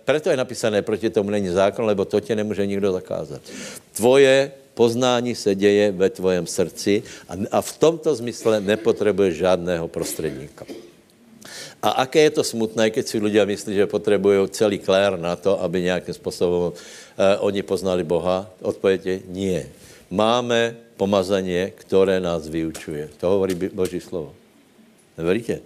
Preto je napísané, proti tomu není zákon, lebo to te nemôže nikdo zakázať. Tvoje poznání se děje ve tvojem srdci a v tomto zmysle nepotřebuješ žádného prostředníka. A aké je to smutné, keď si ľudia myslí, že potřebují celý klér na to, aby nějakým způsobem oni poznali Boha? Odpověď je nie. Máme pomazanie, které nás vyučuje. To hovorí Boží slovo. Neveríte?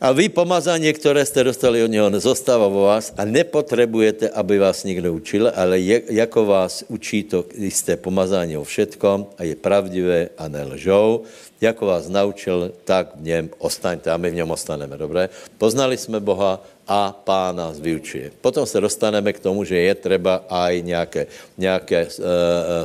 A vy pomazanie, ktoré ste dostali od Neho, zostáva vo vás a nepotrebujete, aby vás nikto učil, ale ako vás učí to isté pomazanie o všetkom a je pravdivé a nelžou. Ako vás naučil, tak v ňom ostaňte a my v ňom ostaneme, dobre? Poznali sme Boha a Pán nás vyučuje. Potom sa dostaneme k tomu, že je treba aj nejaké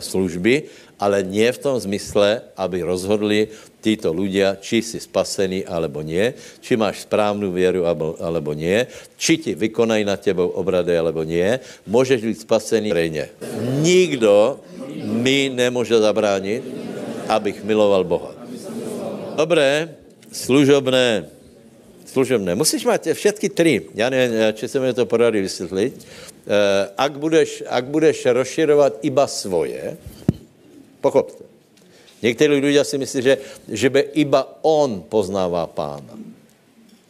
služby, ale nie v tom zmysle, aby rozhodli títo ľudia, či si spasený, alebo nie, či máš správnu vieru, alebo nie, či ti vykonají nad tebou obrady, alebo nie, môžeš byť spasený rejne. Nikdo mi nemôže zabrániť, abych miloval Boha. Dobré, služobné. Služobné. Musíš mať všetky tri. Ja neviem, či sa mi to podarí vysvetliť. Ak budeš rozširovať iba svoje, pochopte. Niektorí ľudia si myslí, že by iba on poznává Pána.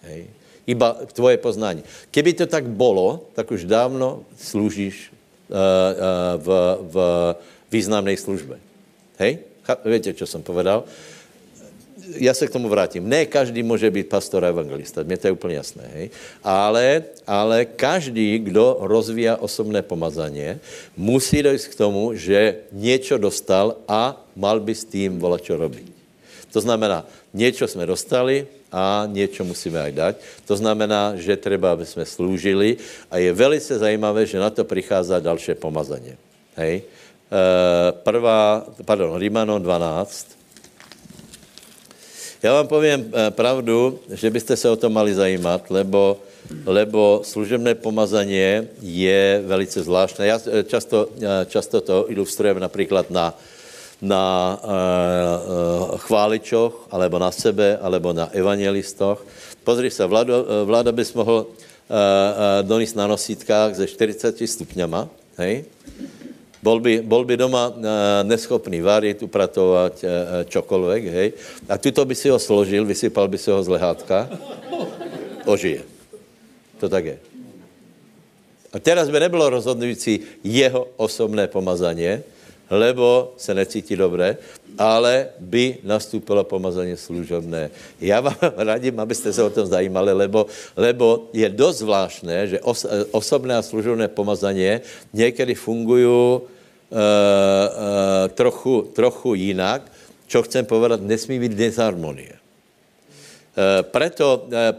Hej. Iba tvoje poznanie. Keby to tak bolo, tak už dávno slúžiš v významnej službe. Hej? Viete, čo som povedal? ja sa k tomu vrátim. Ne každý môže byť pastor a evangelista, mne to je úplne jasné, hej. Ale každý, kdo rozvíja osobné pomazanie, musí dojít k tomu, že niečo dostal a mal by s tým volať, čo robiť. To znamená, niečo sme dostali a niečo musíme aj dať. To znamená, že treba, aby sme slúžili a je velice zajímavé, že na to prichádza ďalšie pomazanie, hej. Rímanom 12. Ja vám poviem pravdu, že byste se o to mali zajímat, lebo služebné pomazanie je velice zvláštne. Ja často to ilustrujem napríklad na chváličoch, alebo na sebe, alebo na evangelistoch. Pozri sa, vláda bys mohl donést na nosítkách ze 40 stupňama, hej? Bol by doma neschopný variť, upratovať čokoľvek, hej. A tuto by si ho složil, vysypal by si ho z lehátka, ožije. To tak je. A teraz by nebylo rozhodujúci jeho osobné pomazanie, lebo se necíti dobre, ale by nastúpilo pomazanie služobné. Ja vám radím, aby ste sa o tom zajímali, lebo je dosť zvláštne, že osobné a služobné pomazanie niekedy fungujú trochu jinak, čo chcem povedať, nesmí byť disharmonie.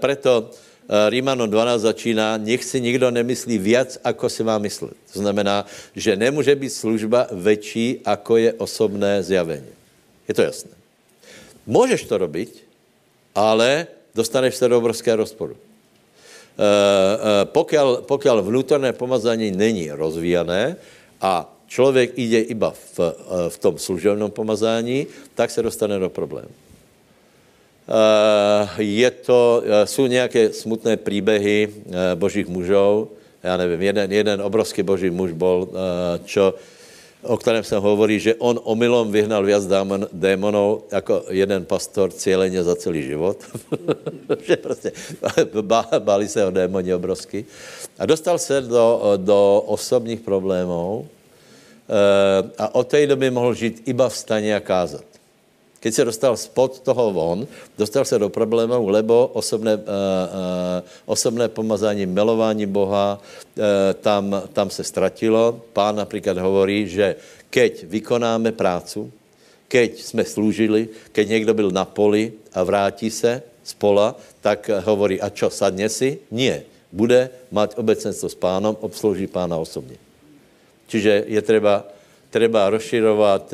Preto Rímanom 12 začíná, nech si nikdo nemyslí viac, ako si má myslet. To znamená, že nemůže být služba větší, ako je osobné zjavení. Je to jasné. Můžeš to robiť, ale dostaneš se do obrovského rozporu. Pokiaľ vnútorné pomazání není rozvíjané a člověk ide iba v tom služebnom pomazání, tak se dostane do problému. Sú nejaké smutné príbehy božích mužov, ja neviem, jeden obrovský boží muž bol, o ktorom sa hovorí, že on omylom vyhnal viac démonov ako jeden pastor cieľene za celý život. Že proste báli sa o démoni obrovský. A dostal sa do osobných problémov a od tej doby mohol žiť iba v stane a kázať. Keď se dostal spod toho von, dostal se do problémů, lebo osobné pomazání, milování Boha, tam se ztratilo. Pán například hovorí, že keď vykonáme prácu, keď jsme slúžili, keď někdo byl na poli a vrátí se z pola, tak hovorí, a čo, sadne si? Nie, bude mať obecenstvo s pánom, obslouží pána osobně. Čiže je treba rozširovat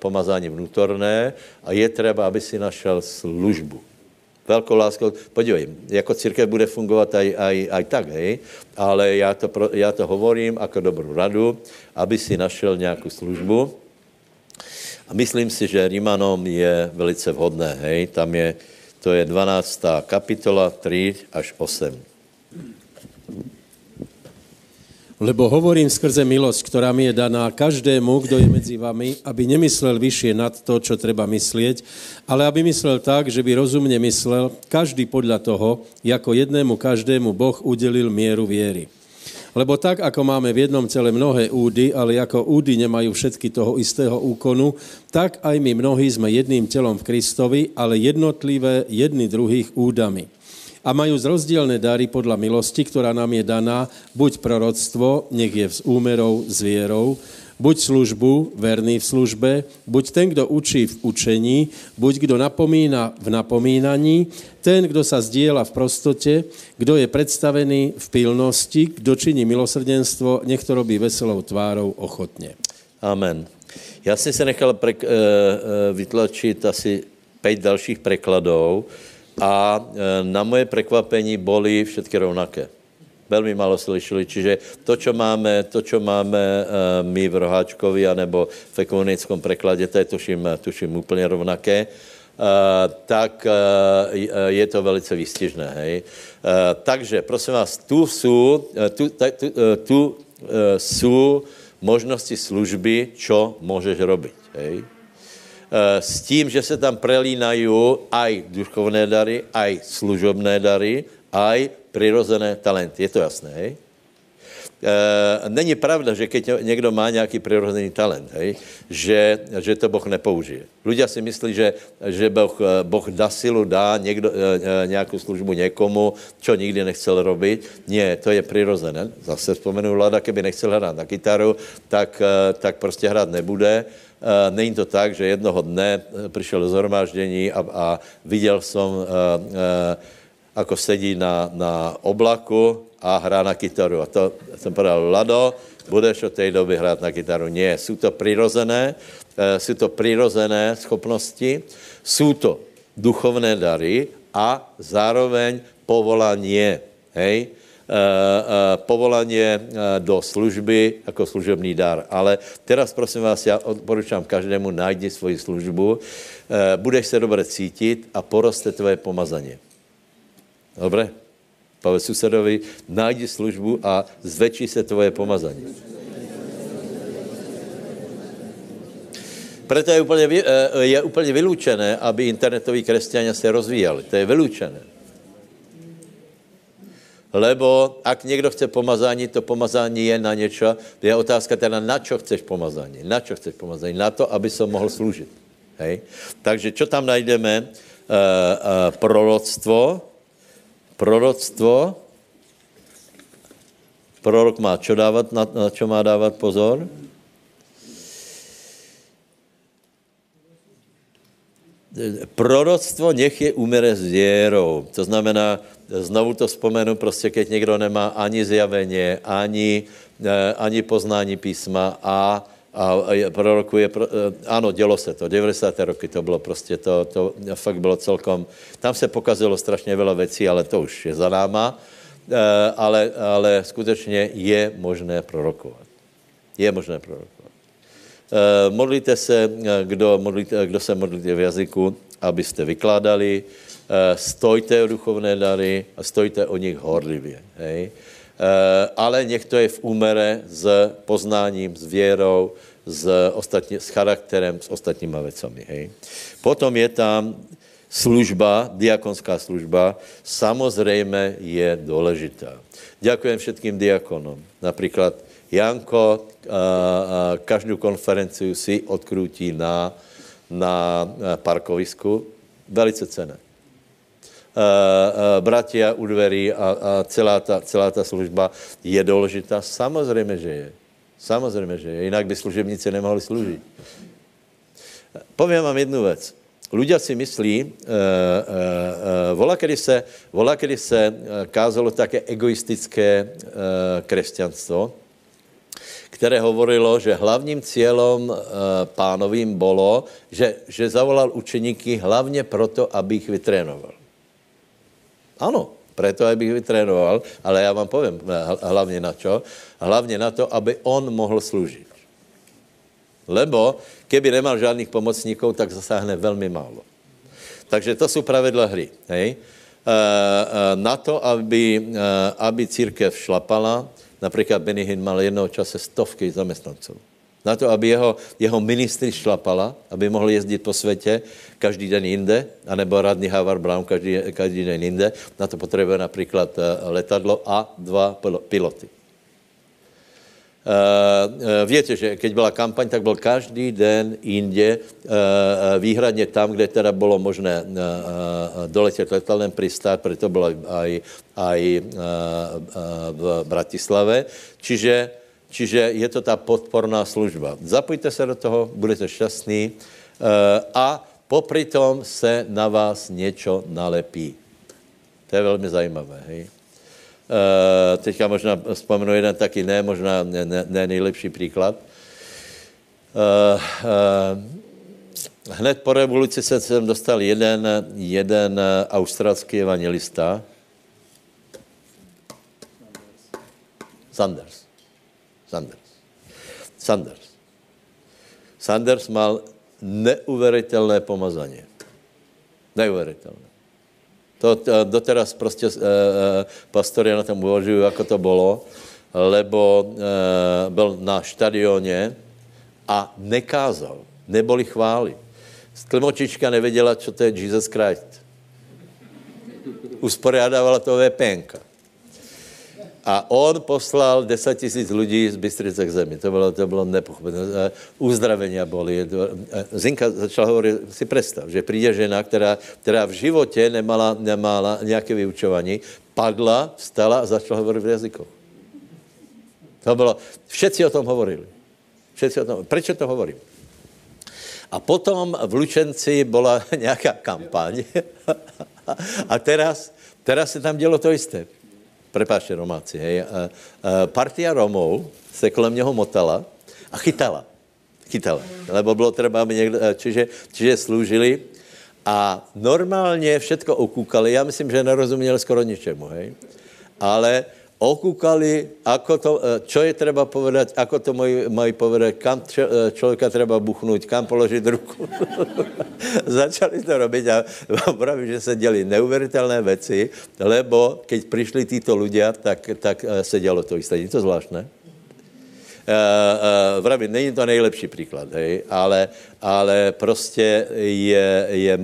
pomazání vnútorné a je třeba, aby si našel službu. Velkou láskou, podívej, jako církev bude fungovat aj tak, hej, ale já to hovorím jako dobrou radu, aby si našel nějakou službu. A myslím si, že Rímanom je velice vhodné, hej, to je 12. kapitola 3 až 8. Lebo hovorím skrze milosť, ktorá mi je daná každému, kto je medzi vami, aby nemyslel vyššie nad to, čo treba myslieť, ale aby myslel tak, že by rozumne myslel, každý podľa toho, ako jednému každému Boh udelil mieru viery. Lebo tak, ako máme v jednom tele mnohé údy, ale ako údy nemajú všetky toho istého úkonu, tak aj my mnohí sme jedným telom v Kristovi, ale jednotlivé jedni druhých údami. A majú rozdielne dary podľa milosti, ktorá nám je daná, buď proroctvo, nech je s úmerou, s vierou, buď službu, verný v službe, buď ten, kto učí v učení, buď kto napomína v napomínaní, ten, kto sa zdieľa v prostote, kto je predstavený v pilnosti, kto činí milosrdenstvo, nech to robí veselou tvárou ochotne. Amen. Ja som sa nechal vytlačiť asi 5 dalších prekladov, a na moje prekvapení boli všetky rovnaké. Veľmi málo slyšeli, čiže to, čo máme my v Roháčkovi anebo v ekonomickom preklade, to je tuším úplne rovnaké, tak je to velice výstižné. Hej. Takže, prosím vás, tu sú možnosti služby, čo môžeš robiť, hej. S tím, že se tam prelínají aj duchovné dary, aj služobné dary, aj přirozené talenty. Je to jasné, hej? není pravda, že keď niekto má nejaký prirodzený talent, hej, že to Boh nepoužije. Ľudia si myslí, že Boh dá silu, dá nejakú službu niekomu, čo nikdy nechcel robiť. Nie, to je prirodzené. Zase vzpomenul Lada, keby nechcel hrát na kytaru, tak prostě hrát nebude. Není to tak, že jednoho dne prišiel do zhromáždení a viděl som, ako sedí na oblaku a hrá na kytaru. A to jsem povedal, Lado, budeš od tej doby hrát na kytaru. Nie, sú to prirozené schopnosti, sú to duchovné dary a zároveň povolanie, hej? Povolanie do služby jako služebný dar. Ale teraz, prosím vás, já odporučám každému, najdi svoji službu, budeš se dobře cítit a poroste tvoje pomazanie. Dobre? Povedz susedovi, najdi službu a zväčší se tvoje pomazanie. Preto je úplně vyloučené, aby internetoví kresťania se rozvíjali. To je vyloučené. Lebo ak někdo chce pomazání, to pomazání je na něco. Je otázka teda, na čo chceš pomazání. Na čo chceš pomazání? Na to, aby som mohl slúžiť. Hej? Takže čo tam najdeme? Proroctvo, prorok má čo dávat, na čo má dávat pozor. Proroctvo nech je umere s vierou. To znamená, znovu to vzpomenu, prostě keď někdo nemá ani zjavenie, ani poznání písma a prorokuje, ano, dělo se to, 90. roky to bylo prostě, to fakt bylo celkom, tam se pokazilo strašně veľa věcí, ale to už je za náma, ale skutečně je možné prorokovat. Je možné prorokovat. Modlíte se, kdo se modlíte v jazyku, abyste vykládali, stojte o duchovné dary a stojte o nich horlivě, hej? Ale nech to je v úmere s poznáním, s vierou, s charakterem, s ostatníma vecami. Hej. Potom je tam služba, diakonská služba, samozřejmě je důležitá. Ďakujem všetkým diakonom. Například Janko každou konferenciu si odkrúti na parkovisku. Velice cenné. Bratia u dverí a celá ta služba je důležitá. Samozřejmě, že je. Samozřejmě, že je. Jinak by služebníci nemohli sloužit. Povím vám jednu věc. Ľudia si myslí, volá, kedy se kázalo také egoistické kresťanstvo, které hovorilo, že hlavním cílem pánovým bylo, že zavolal učeníky hlavně proto, aby jich vytrénoval. Ano, preto aj bych vytrénoval, ale já vám povím hlavně na čo. Hlavně na to, aby on mohl sloužit. Lebo keby nemal žádných pomocníků, tak zasáhne velmi málo. Takže to jsou pravidla hry. Hej? Na to, aby církev šlapala, například Benny Hinn mal jednoho čase stovky zaměstnanců. Na to, aby jeho ministry šlapala, aby mohli jezdit po světě každý den jinde, anebo radný Havard Brown každý den jinde. Na to potřebuje například letadlo a 2 piloty. Viete, že keď byla kampaň, tak byl každý den jinde, výhradně tam, kde teda bylo možné doletět letadlem, pristát, preto bylo aj v Bratislave. Čiže je to ta podporná služba. Zapojte se do toho, budete šťastní a popri tom se na vás něco nalepí. To je velmi zajímavé, hej? Teďka možná vzpomenu jeden taky možná ne nejlepší příklad. Hned po revoluci jsem dostal jeden australský evangelista. Sanders. Sanders mal neuvěřitelné pomazání. Neuvěřitelné. To doteraz prostě pastory na tom uvažují, jako to bylo, lebo byl na štadioně a nekázal, neboli chvály. Tlmočička nevěděla, co to je Jesus Christ. Usporiadávala to VPNka. A on poslal 10 000 ľudí z Bystrice k zemi. To bolo nepochopené. Uzdravenia boli. Zinka začala hovoriť, si predstav, že príde žena, ktorá v živote nemala nejaké vyučovanie, padla, vstala a začala hovoriť v jazykoch. To bolo... Všetci o tom hovorili. Prečo to hovorím? A potom v Lučenci bola nejaká kampaň. A teraz sa tam dielo to isté. Prepáčte, Romáci, hej. Partia Romov se kolem neho motala a chytala. Lebo bylo třeba, aby někdo, čiže slúžili a normálně všetko okúkali. Já myslím, že nerozuměli skoro ničemu, hej. Ale okúkali, ako to, čo je treba povedať, ako to mají povedať, kam človeka treba buchnúť, kam položiť ruku. Začali to robiť a pravím, že sa deli neuveriteľné veci, lebo keď prišli títo ľudia, tak se dialo to isté. Je to zvláštne? Pravím, není to nejlepší príklad, hej, ale prostě je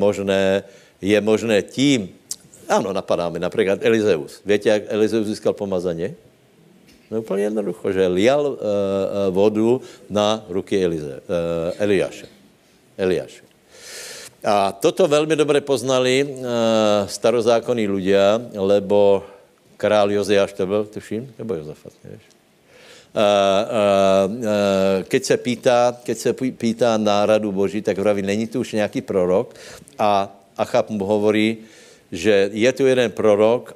možné tím. Áno, napadáme napríklad Elizeus. Viete, jak Elizeus získal pomazanie? No úplne jednoducho, že lial vodu na ruky Eliáša. A toto veľmi dobre poznali starozákonní ľudia, lebo král Joziáš to byl, tuším, nebo Jozafat, nevieš? Keď sa pýta na radu Boží, tak vraví, není tu už nějaký prorok a Achab mu hovorí, že je tu jeden prorok,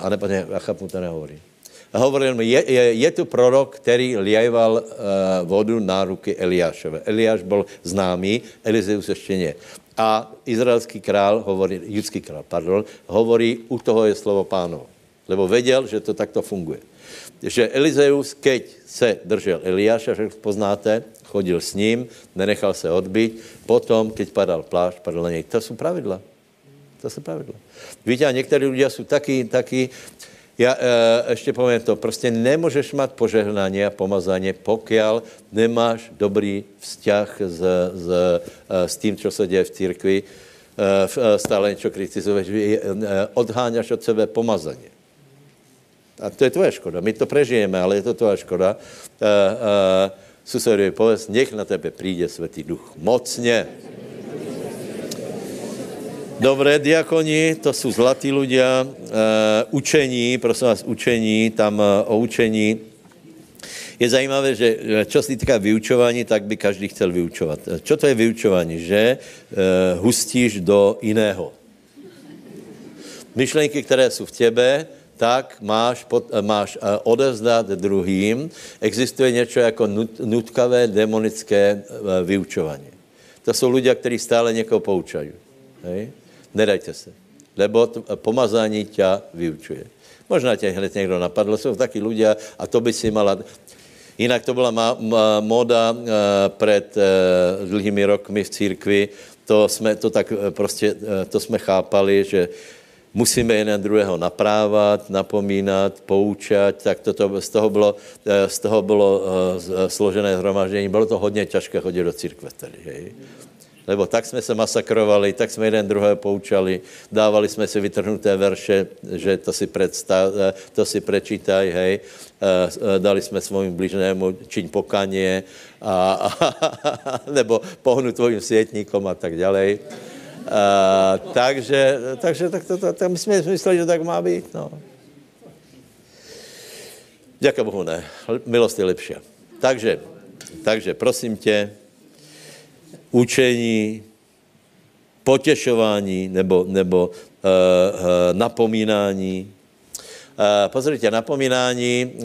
a nepadne, Achab mu to nehovorí. A hovoril mu, je tu prorok, který lieval vodu na ruky Eliášové. Eliáš byl známý, Elizeus ještě nie. A izraelský král, judský král hovorí, u toho je slovo Pánovo. Lebo věděl, že to takto funguje. Že Elizeus, keď se držel Eliáša, že poznáte, chodil s ním, nenechal se odbyť, potom, keď padal plášť, padl na něj. To jsou pravidla. To se pravidlo. Víte, a některý ľudia sú takí, ja ešte poviem to, prostě nemôžeš mať požehnanie a pomazanie, pokiaľ nemáš dobrý vzťah s tým, čo sa deje v církvi, stále niečo kritizuješ, odháňaš od sebe pomazanie. A to je tvoje škoda. My to prežijeme, ale je to tvoje škoda. Susedovi povedz, nech na tebe príde Svätý Duch. Mocne. Dobre, diakoni, to sú zlatí ľudia. Učení, prosím vás, učení, tam o učení. Je zajímavé, že čo sa týka vyučování, tak by každý chcel vyučovať. Čo to je vyučování? Že hustíš do iného. Myšlenky, ktoré sú v tebe, tak máš odevzdať druhým. Existuje niečo ako nutkavé, demonické vyučovanie. To sú ľudia, ktorí stále niekoho poučajú. Hej? Nedajte se, lebo pomazání ťa vyučuje. Možná tě hned někdo napadl, jsou taky ľudia a to by si mala... Jinak to byla móda před dlhými rokmi v církvi, to jsme chápali, že musíme jeden druhého naprávat, napomínat, poučat, tak z toho bylo složené zhromaždění. Bylo to hodně těžké chodit do církve tady, hej? Lebo tak sme sa masakrovali, tak sme jeden druhého poučali, dávali sme si vytrhnuté verše, že to si prečítaj, hej. Dali sme svojim bližnému čiň pokanie, nebo pohnu tvojim svietníkom a tak ďalej. Takže my sme mysleli, že tak má byť, no. Ďakujem Bohu, ne. Milost je lepšia. Takže prosím tě, učení, potešování nebo napomínání. Pozrite, napomínání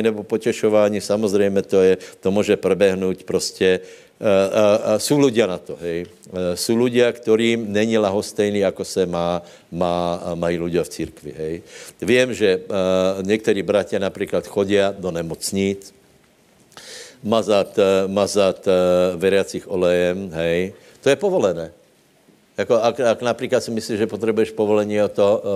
nebo potešování, samozřejmě to může proběhnout prostě. Sú ľudia na to, hej. Sú ľudia, ktorým není lahostejný, ako sa mají ľudia v církvi, hej. Viem, že niektorí bratia napríklad chodia do nemocníc, mazat veriacich olejem, hej. To je povolené. Jako, ak napríklad si myslíš, že potrebuješ povolenie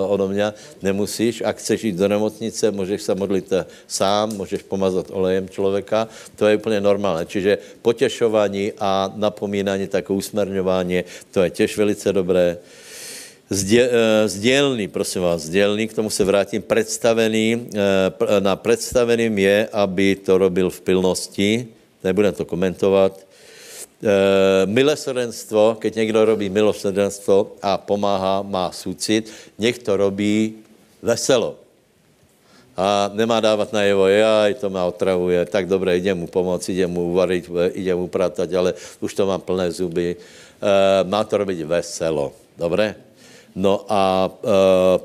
odo mňa, nemusíš. Ak chceš ísť do nemocnice, môžeš sa modliť sám, môžeš pomazať olejem človeka. To je úplne normálne. Čiže potešovanie a napomínanie, také usmerňovanie, to je tiež velice dobré. Sdělný, prosím vás, sdělný, k tomu se vrátím, predstavený, na predstaveným je, aby to robil v pilnosti, nebudem to komentovat. Milosrdenstvo, keď někdo robí milosrdenstvo a pomáhá, má súcit, nech to robí veselo. A nemá dávat najevo, jaj, to má otravuje, tak dobré, idem mu pomoct, idem mu uvarit, idem mu pratať, ale už to mám plné zuby. Má to robiť veselo, dobré? No a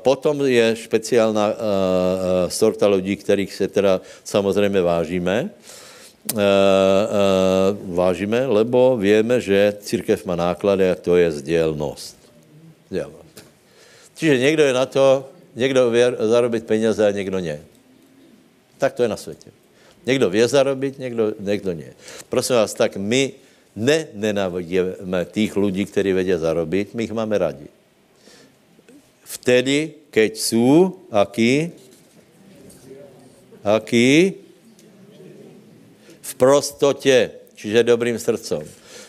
potom je špeciálna sorta ľudí, kterých se teda samozřejmě vážíme. Vážíme, lebo vieme, že církev má náklady a to je sdělnost. Čiže někdo je na to, někdo vie zarobiť peněze a někdo nie. Tak to je na světě. Někdo vie zarobiť, někdo nie. Prosím vás, tak my nenávidíme tých ľudí, kteří vedia zarobiť, my ich máme radi. Vtedy, keď sú, aký? V prostote, čiže dobrým srdcom.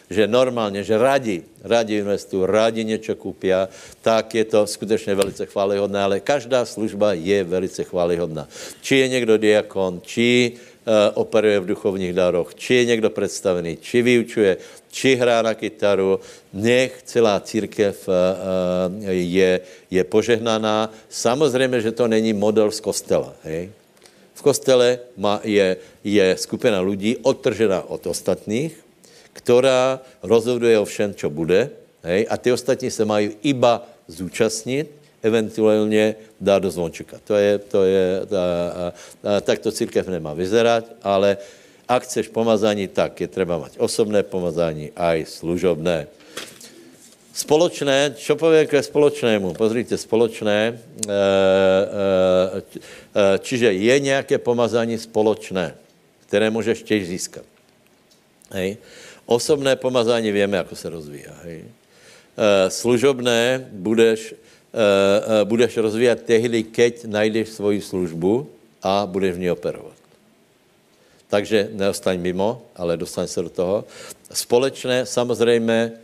Že normálne, že radi investujú, radi niečo kúpia, tak je to skutečne velice chvályhodné, ale každá služba je velice chvályhodná. Či je niekto diakon, či operuje v duchovních daroch, či je niekto predstavený, či vyučuje, či hrá na kytaru, nech celá církev je požehnaná. Samozrejme, že to není model z kostela, hej? V kostele je skupina ľudí odtržená od ostatných, ktorá rozhoduje o všem, čo bude, hej? A tí ostatní sa majú iba zúčastniť, eventuálne dá do zvončeka. Takto církev nemá vyzerať, ale ak chceš pomazanie, tak je treba mať osobné pomazanie, aj služobné. Spoločné, čo povie k spoločnému? Pozrite, spoločné, čiže je nejaké pomazanie spoločné, ktoré môžeš tiež získať. Hej. Osobné pomazanie vieme, ako sa rozvíja. Hej. Služobné budeš rozvíjať tehdy, keď najdeš svoju službu a budeš v ní operovať. Takže neostaň mimo, ale dostaň sa do toho. Společné, samozrejme,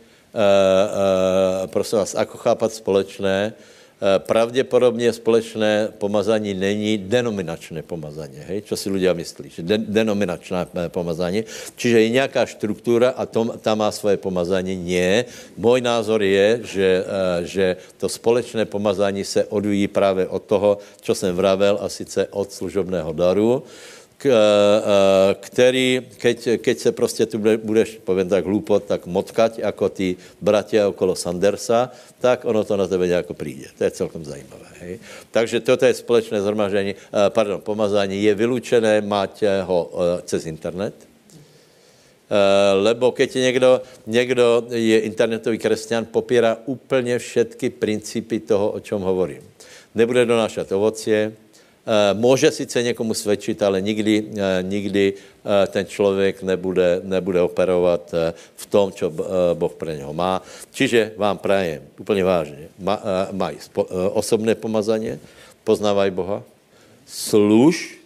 prosím vás, ako chápat společné, pravděpodobně společné pomazání není denominačné pomazání, hej? Čo si ľudia myslí, že denominačné pomazání, čiže je nějaká štruktúra a tam má svoje pomazání, nie. Můj názor je, že to společné pomazání se odvíjí právě od toho, čo jsem vravel, a sice od služobného daru, který, keď se prostě tu budeš, poviem tak hlupo, tak motkať jako ty bratia okolo Sandersa, tak ono to na tebe nejako príde. To je celkom zajímavé. Hej? Takže toto je společné zhromaždenie, pomazání, je vylučené mať ho cez internet, lebo keď niekto je internetový kresťan, popiera úplně všetky principy toho, o čom hovorím. Nebude donášať ovocie, môže sice někomu svědčit, ale nikdy ten člověk nebude operovat v tom, čo Boh pre něho má. Čiže vám prajem, úplně vážně, mají osobné pomazanie, poznávaj Boha, služ,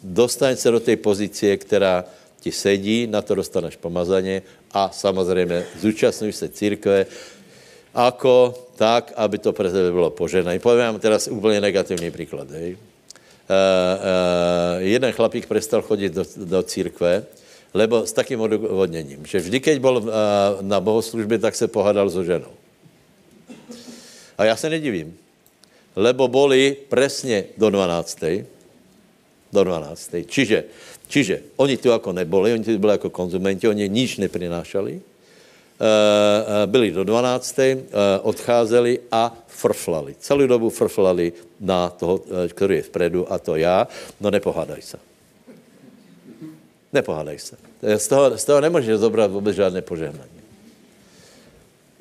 dostaň se do tej pozície, která ti sedí, na to dostaneš pomazanie a samozřejmě zúčastňuj se církve, ako tak, aby to pre tebe bylo požehnané. Poviem vám teraz úplně negativní příklad, hej. Jeden chlapík prestal chodit do církve, lebo s takým odvodnením, že vždy, keď bol na bohoslužbě, tak se pohádal so ženou. A já se nedivím, lebo boli presne do 12. Čiže oni tu ako neboli, oni tu byli jako konzumenti, oni nič neprinášali, byli do 12. Odcházeli a frflali. Celú dobu frflali na toho, ktorý je vpredu, a to ja. No nepohádaj sa. Z toho nemôžeš zobrať vôbec žiadne požehnanie.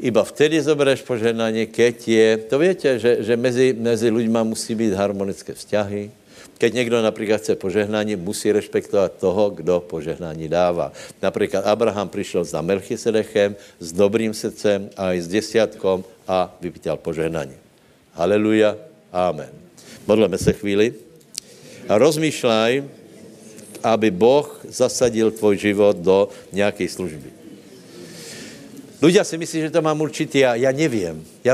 Iba vtedy zobereš požehnanie, keď je... To viete, že mezi ľuďma musí byť harmonické vzťahy. Keď niekto napríklad chce požehnanie, musí rešpektovať toho, kdo požehnanie dáva. Napríklad Abraham prišiel za Melchisedechem, s dobrým srdcem a aj s 10 a vypýtal požehnanie. Haleluja, amen. Modlíme sa chvíli. A rozmýšľaj, aby Boh zasadil tvoj život do nejakej služby. Ľudia si myslí, že to mám určitý, ja nevím. Ja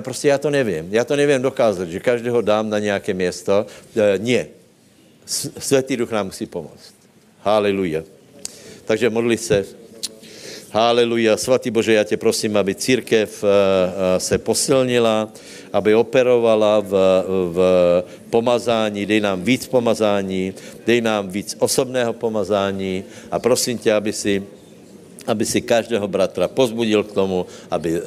to nevím dokázat, že každého dám na nějaké město. Nie. Světý duch nám musí pomoct. Haleluja. Takže modli se. Haleluja. Svatý Bože, já tě prosím, aby církev se posilnila, aby operovala v pomazání, dej nám víc pomazání, dej nám víc osobného pomazání a prosím tě, aby si každého bratra pozbudil k tomu, aby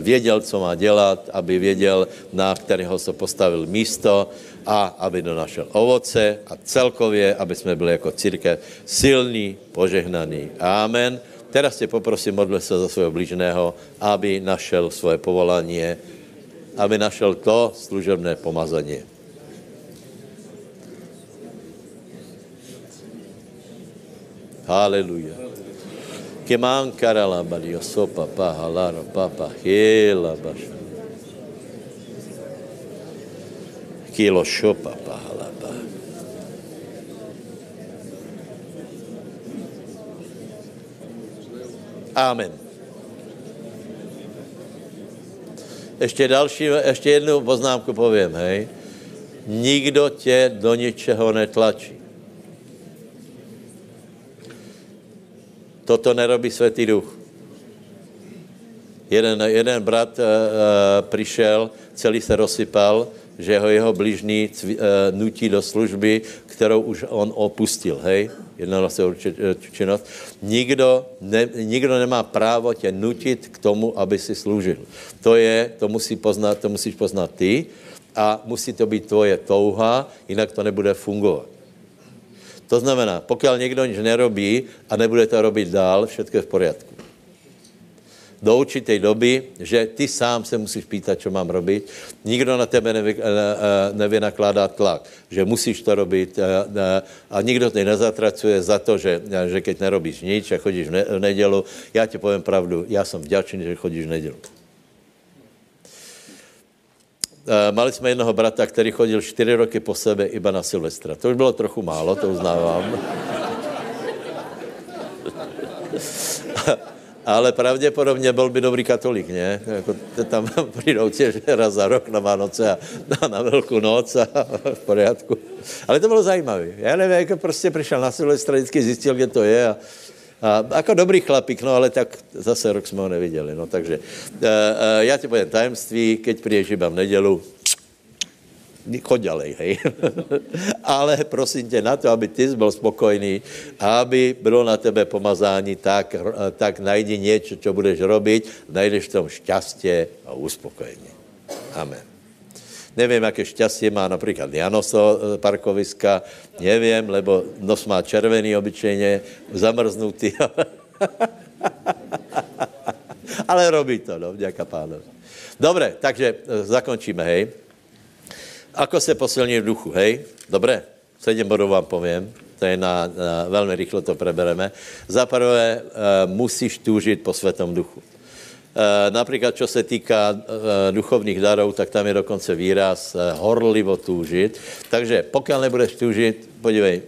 věděl, co má dělat, aby věděl, na kterého se postavil místo a aby donašel ovoce a celkově, aby jsme byli jako církev silní, požehnaní. Amen. Teraz tě poprosím, modle se za svého blížného, aby našel svoje povolání, aby našel to služebné pomazání. Haleluja. Que mancara la balioso papa halaro papa hela basha. Kilo sho papa halaba. Amen. Ještě jednu poznámku povím, hej. Nikdo tě do ničeho netlačí. Toto nerobí Svätý Duch. Jeden brat přišel, celý se rozsypal, že ho jeho blížný nutí do služby, kterou už on opustil, hej? Jednalo se o činnost. Nikdo nemá právo tě nutit k tomu, aby si sloužil. To musíš poznat ty a musí to být tvoje touha, jinak to nebude fungovat. To znamená, pokud někdo nič nerobí a nebude to robit dál, všechno je v pořádku. Do určité doby, že ty sám se musíš pýtat, co mám robit. Nikdo na tebe nevynakládá tlak, že musíš to robit a nikdo tě nezatracuje za to, že keď nerobíš nič a chodíš v nedělu. Já ti povím pravdu, já jsem vděčný, že chodíš v nedělu. Mali jsme jednoho brata, který chodil 4 roky po sebe iba na Silvestra. To už bylo trochu málo, to uznávám. Ale pravděpodobně byl by dobrý katolík, ne? Jako tam přijdou těž raz za rok na Vánoce a na Velkou noc a v pořádku. Ale to bylo zajímavé. Já nevím, jako prostě přišel na Silvestra, vždycky zjistil, kde to je a jako dobrý chlapík, no ale tak zase rok jsme ho neviděli, no takže já ti povím tajemství, keď přijdeš iba v nedělu, choď ďalej, hej. Ale prosím tě na to, aby ty byl spokojný, aby bylo na tebe pomazání, tak najdi něco, co budeš robiť, najdeš v tom šťastie a uspokojení. Amen. Nevím, jaké šťastie má například Janoso parkoviska, nevím, lebo nos má červený obyčejně, zamrznutý. Ale robí to, no, vďaka pánovi. Dobre, takže zakončíme, hej. Ako se posilní v duchu, hej? Dobre, 7 bodov vám poviem, to je velmi rychle to prebereme. Za prvé, musíš túžiť po Svätom duchu. Například, čo se týká duchovních darů, tak tam je dokonce výraz horlivo túžit. Takže pokud nebudeš túžit, podívej,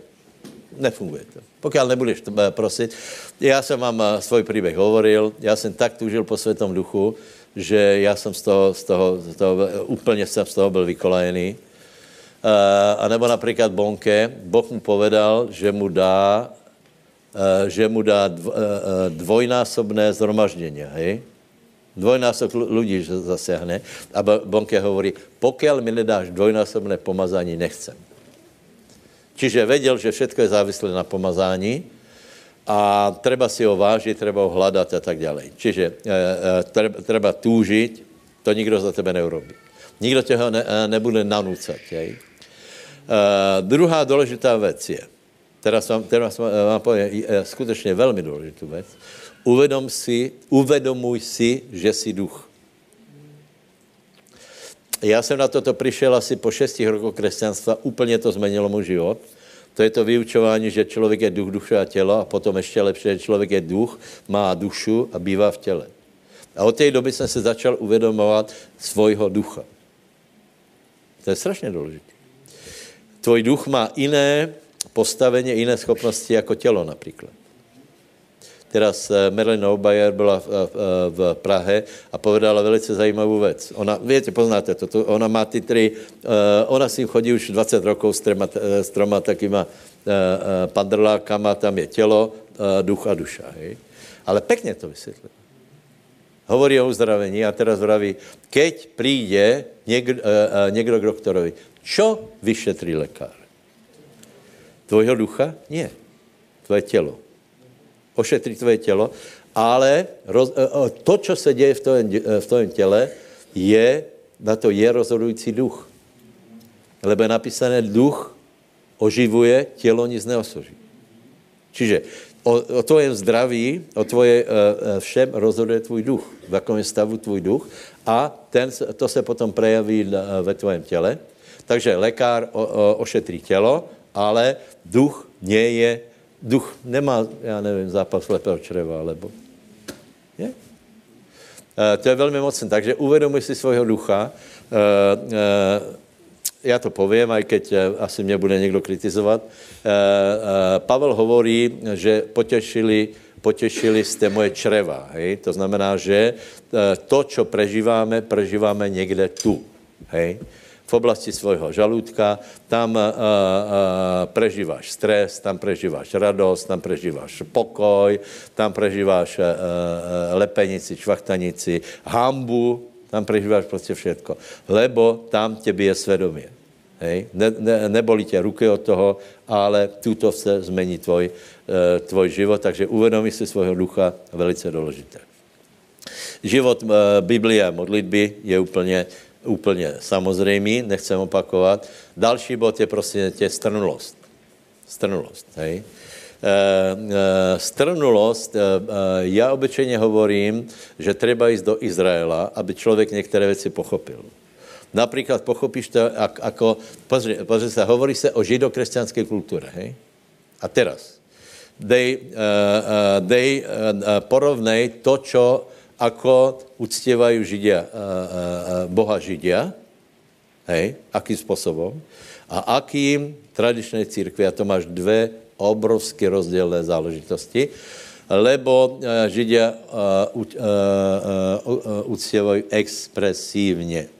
nefunguje to. Pokud nebudeš prosit, já jsem vám svůj příběh hovoril, já jsem tak túžil po Svätom duchu, že já jsem z toho úplně jsem z toho byl vykolajený. A nebo například Bonke, Boh mu povedal, že mu dá dvojnásobné zhromaždění, hej? Dvojnásob ľudí zasiahne. A Bonke hovorí, pokiaľ mi nedáš dvojnásobné pomazání, nechcem. Čiže vedel, že všetko je závislé na pomazání a treba si ho vážiť, treba ho hľadať a tak ďalej. Čiže treba túžiť, to nikdo za tebe neurobí. Nikdo ťa nebude nanúcať. Druhá dôležitá vec je, teraz vám poviem skutečne veľmi dôležitú vec, uvedomuj si, že si duch. Já jsem na toto přišel asi po 6 rokoch křesťanstva, úplně to změnilo můj život. To je to vyučování, že člověk je duch, duše a tělo a potom ještě lepší, že člověk je duch, má dušu a bývá v těle. A od té doby jsem se začal uvědomovat svojho ducha. To je strašně důležité. Tvoj duch má jiné postavení, jiné schopnosti jako tělo například. teraz Marilyn Hickey byla v Prahe a povedala velice zajímavou věc. Ona, víte, poznáte to, ona má ty tři, ona s ním chodí už 20 rokov s troma takýma pandrlákama, tam je tělo, duch a duša, hej. Ale pekne to vysvětlí. Hovorí o uzdravení a teraz vraví, keď príde někdo k doktorovi, čo vyšetří lekár? Tvojho ducha? Nie. Tvoje tělo. Ošetří tvoje tělo, ale to, co se děje v tvém těle, je, na to je rozhodující duch. Lebo je napísané, duch oživuje, tělo nic neosoží. Čiže o tvojem zdraví, o tvoje všem rozhoduje tvůj duch, v jakom je stavu tvůj duch a to se potom prejaví ve tvém těle. Takže lékař ošetří tělo, ale duch nie je, duch nemá, já nevím, zápas slepého čreva, alebo... Nie? To je velmi mocné, takže uvědomuj si svojho ducha. Já to povím, aj keď asi mě bude někdo kritizovat. Pavel hovorí, že potěšili jste moje čreva. Hej? To znamená, že to, co prežíváme někde tu. Hej? V oblasti svojho žalúdka, tam prežíváš stres, tam prežíváš radosť, tam prežíváš pokoj, tam prežíváš lepenici, čvachtanici, hambu, tam prežíváš prostě všetko. Lebo tam tebe je svedomie. Hej? Neboli ťa ruky od toho, ale tuto se zmení tvoj život, takže uvedomi si svojho ducha, velice dôležité. Život Biblie a modlitby je úplne samozrejmý, nechcem opakovať. Další bod je prosím strnulosť. Strnulosť, hej. Strnulosť, ja obyčajne hovorím, že treba ísť do Izraela, aby človek niektoré veci pochopil. Napríklad pochopíš to, ako pozri sa, hovorí sa o židokresťanskej kultúre, hej. A teraz, porovnej to, čo ako uctievajú Židia, Boha Židia, hej, akým spôsobom, a akým tradičnej církvi, a to máš dve obrovské rozdielne záležitosti, lebo Židia uctievajú expresívne.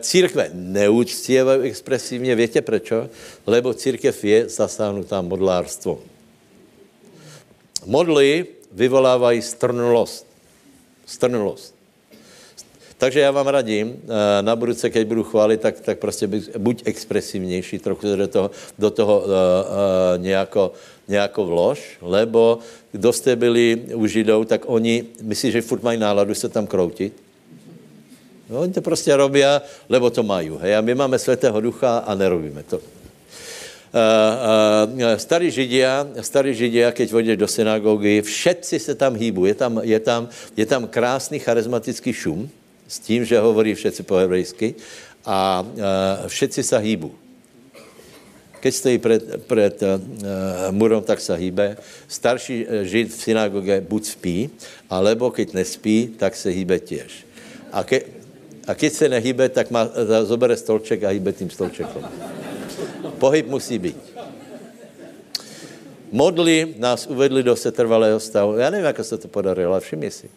Církve neuctievajú expresívne, viete prečo? Lebo církev je zasáhnutá modlárstvom. Modly vyvolávají strnulosť. Strnulosť. Takže já vám radím, na budúce, keď budu chváliť, tak prostě buď expresívnejší, trochu do toho nejako vlož, lebo kdo ste byli u Židov, tak oni myslí, že furt mají náladu se tam kroutit. No, oni to prostě robia, lebo to majú. Hej? A my máme Svätého Ducha a nerobíme to. Starí židia, keď vôjdeš do synagógy, všetci sa tam hýbu. Je tam krásny charizmatický šum s tým, že hovorí všetci po hebrejsky a všetci sa hýbu. Keď stojí pred murom, tak sa hýbe. Starší žid v synagóge buď spí, alebo keď nespí, tak sa hýbe tiež. A keď sa nehýbe, tak zobere stolček a hýbe tým stolčekom. Pohyb musí byť. Modly nás uvedli do setrvalého stavu. Ja neviem, ako sa to podarilo, ale všimni si.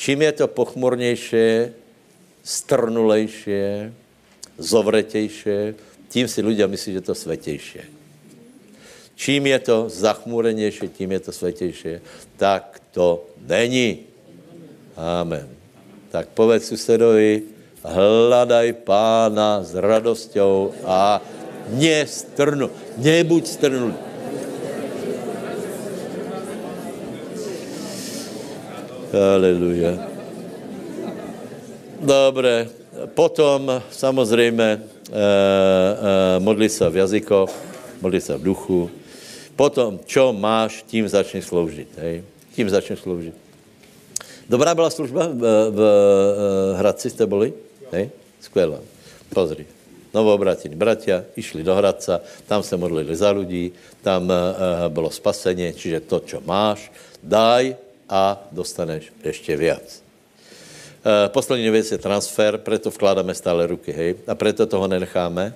Čím je to pochmurnejšie, strnulejšie, zovretejšie, tím si ľudia myslí, že to svetejšie. Čím je to zachmúrenejšie, tím je to svetejšie. Tak to není. Amen. Tak povedz susedovi, hľadaj Pána s radosťou a nebuď strnulý. Halelujá. Dobre, potom samozrejme modli sa v jazykoch, modli sa v duchu. Potom, čo máš, tím začneš slúžiť. Hej? Tím začneš slúžiť. Dobrá byla služba v Hradci ste boli? Hej? Skvelá. Pozri. Novoobratení bratia išli do Hradca, tam sa modlili za ľudí, tam bolo spasenie, čiže to, čo máš, daj a dostaneš ešte viac. Poslední vec je transfer, preto vkládame stále ruky, hej, a preto toho nenecháme.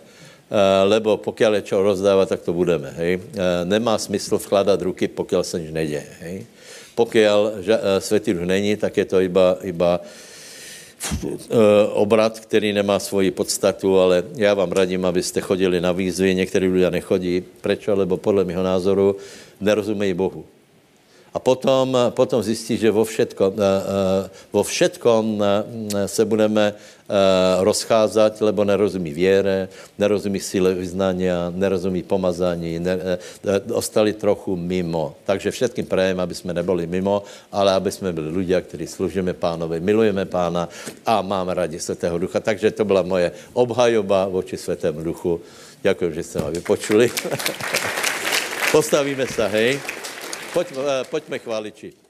lebo pokiaľ je čo rozdávať, tak to budeme, hej. Nemá smysl vkladať ruky, pokiaľ sa nič nedieje, hej. Pokiaľ svět už není, tak je to iba obrat, který nemá svoji podstatu, ale já vám radím, abyste chodili na výzvy, některý ľudia nechodí. Prečo? Lebo podle mého názoru nerozumejí Bohu. A potom zjistí, že vo všetkom se budeme rozcházať, lebo nerozumí viere, nerozumí síle vyznania, nerozumí pomazání, ostali trochu mimo. Takže všetkým prajem, aby sme neboli mimo, ale aby sme byli ľudia, ktorí slúžime pánovi, milujeme pána a máme radi Svätého Ducha. Takže to byla moje obhajoba voči Svätému Duchu. Ďakujem, že ste ma vypočuli. Postavíme sa, hej. Pojďme chváliči.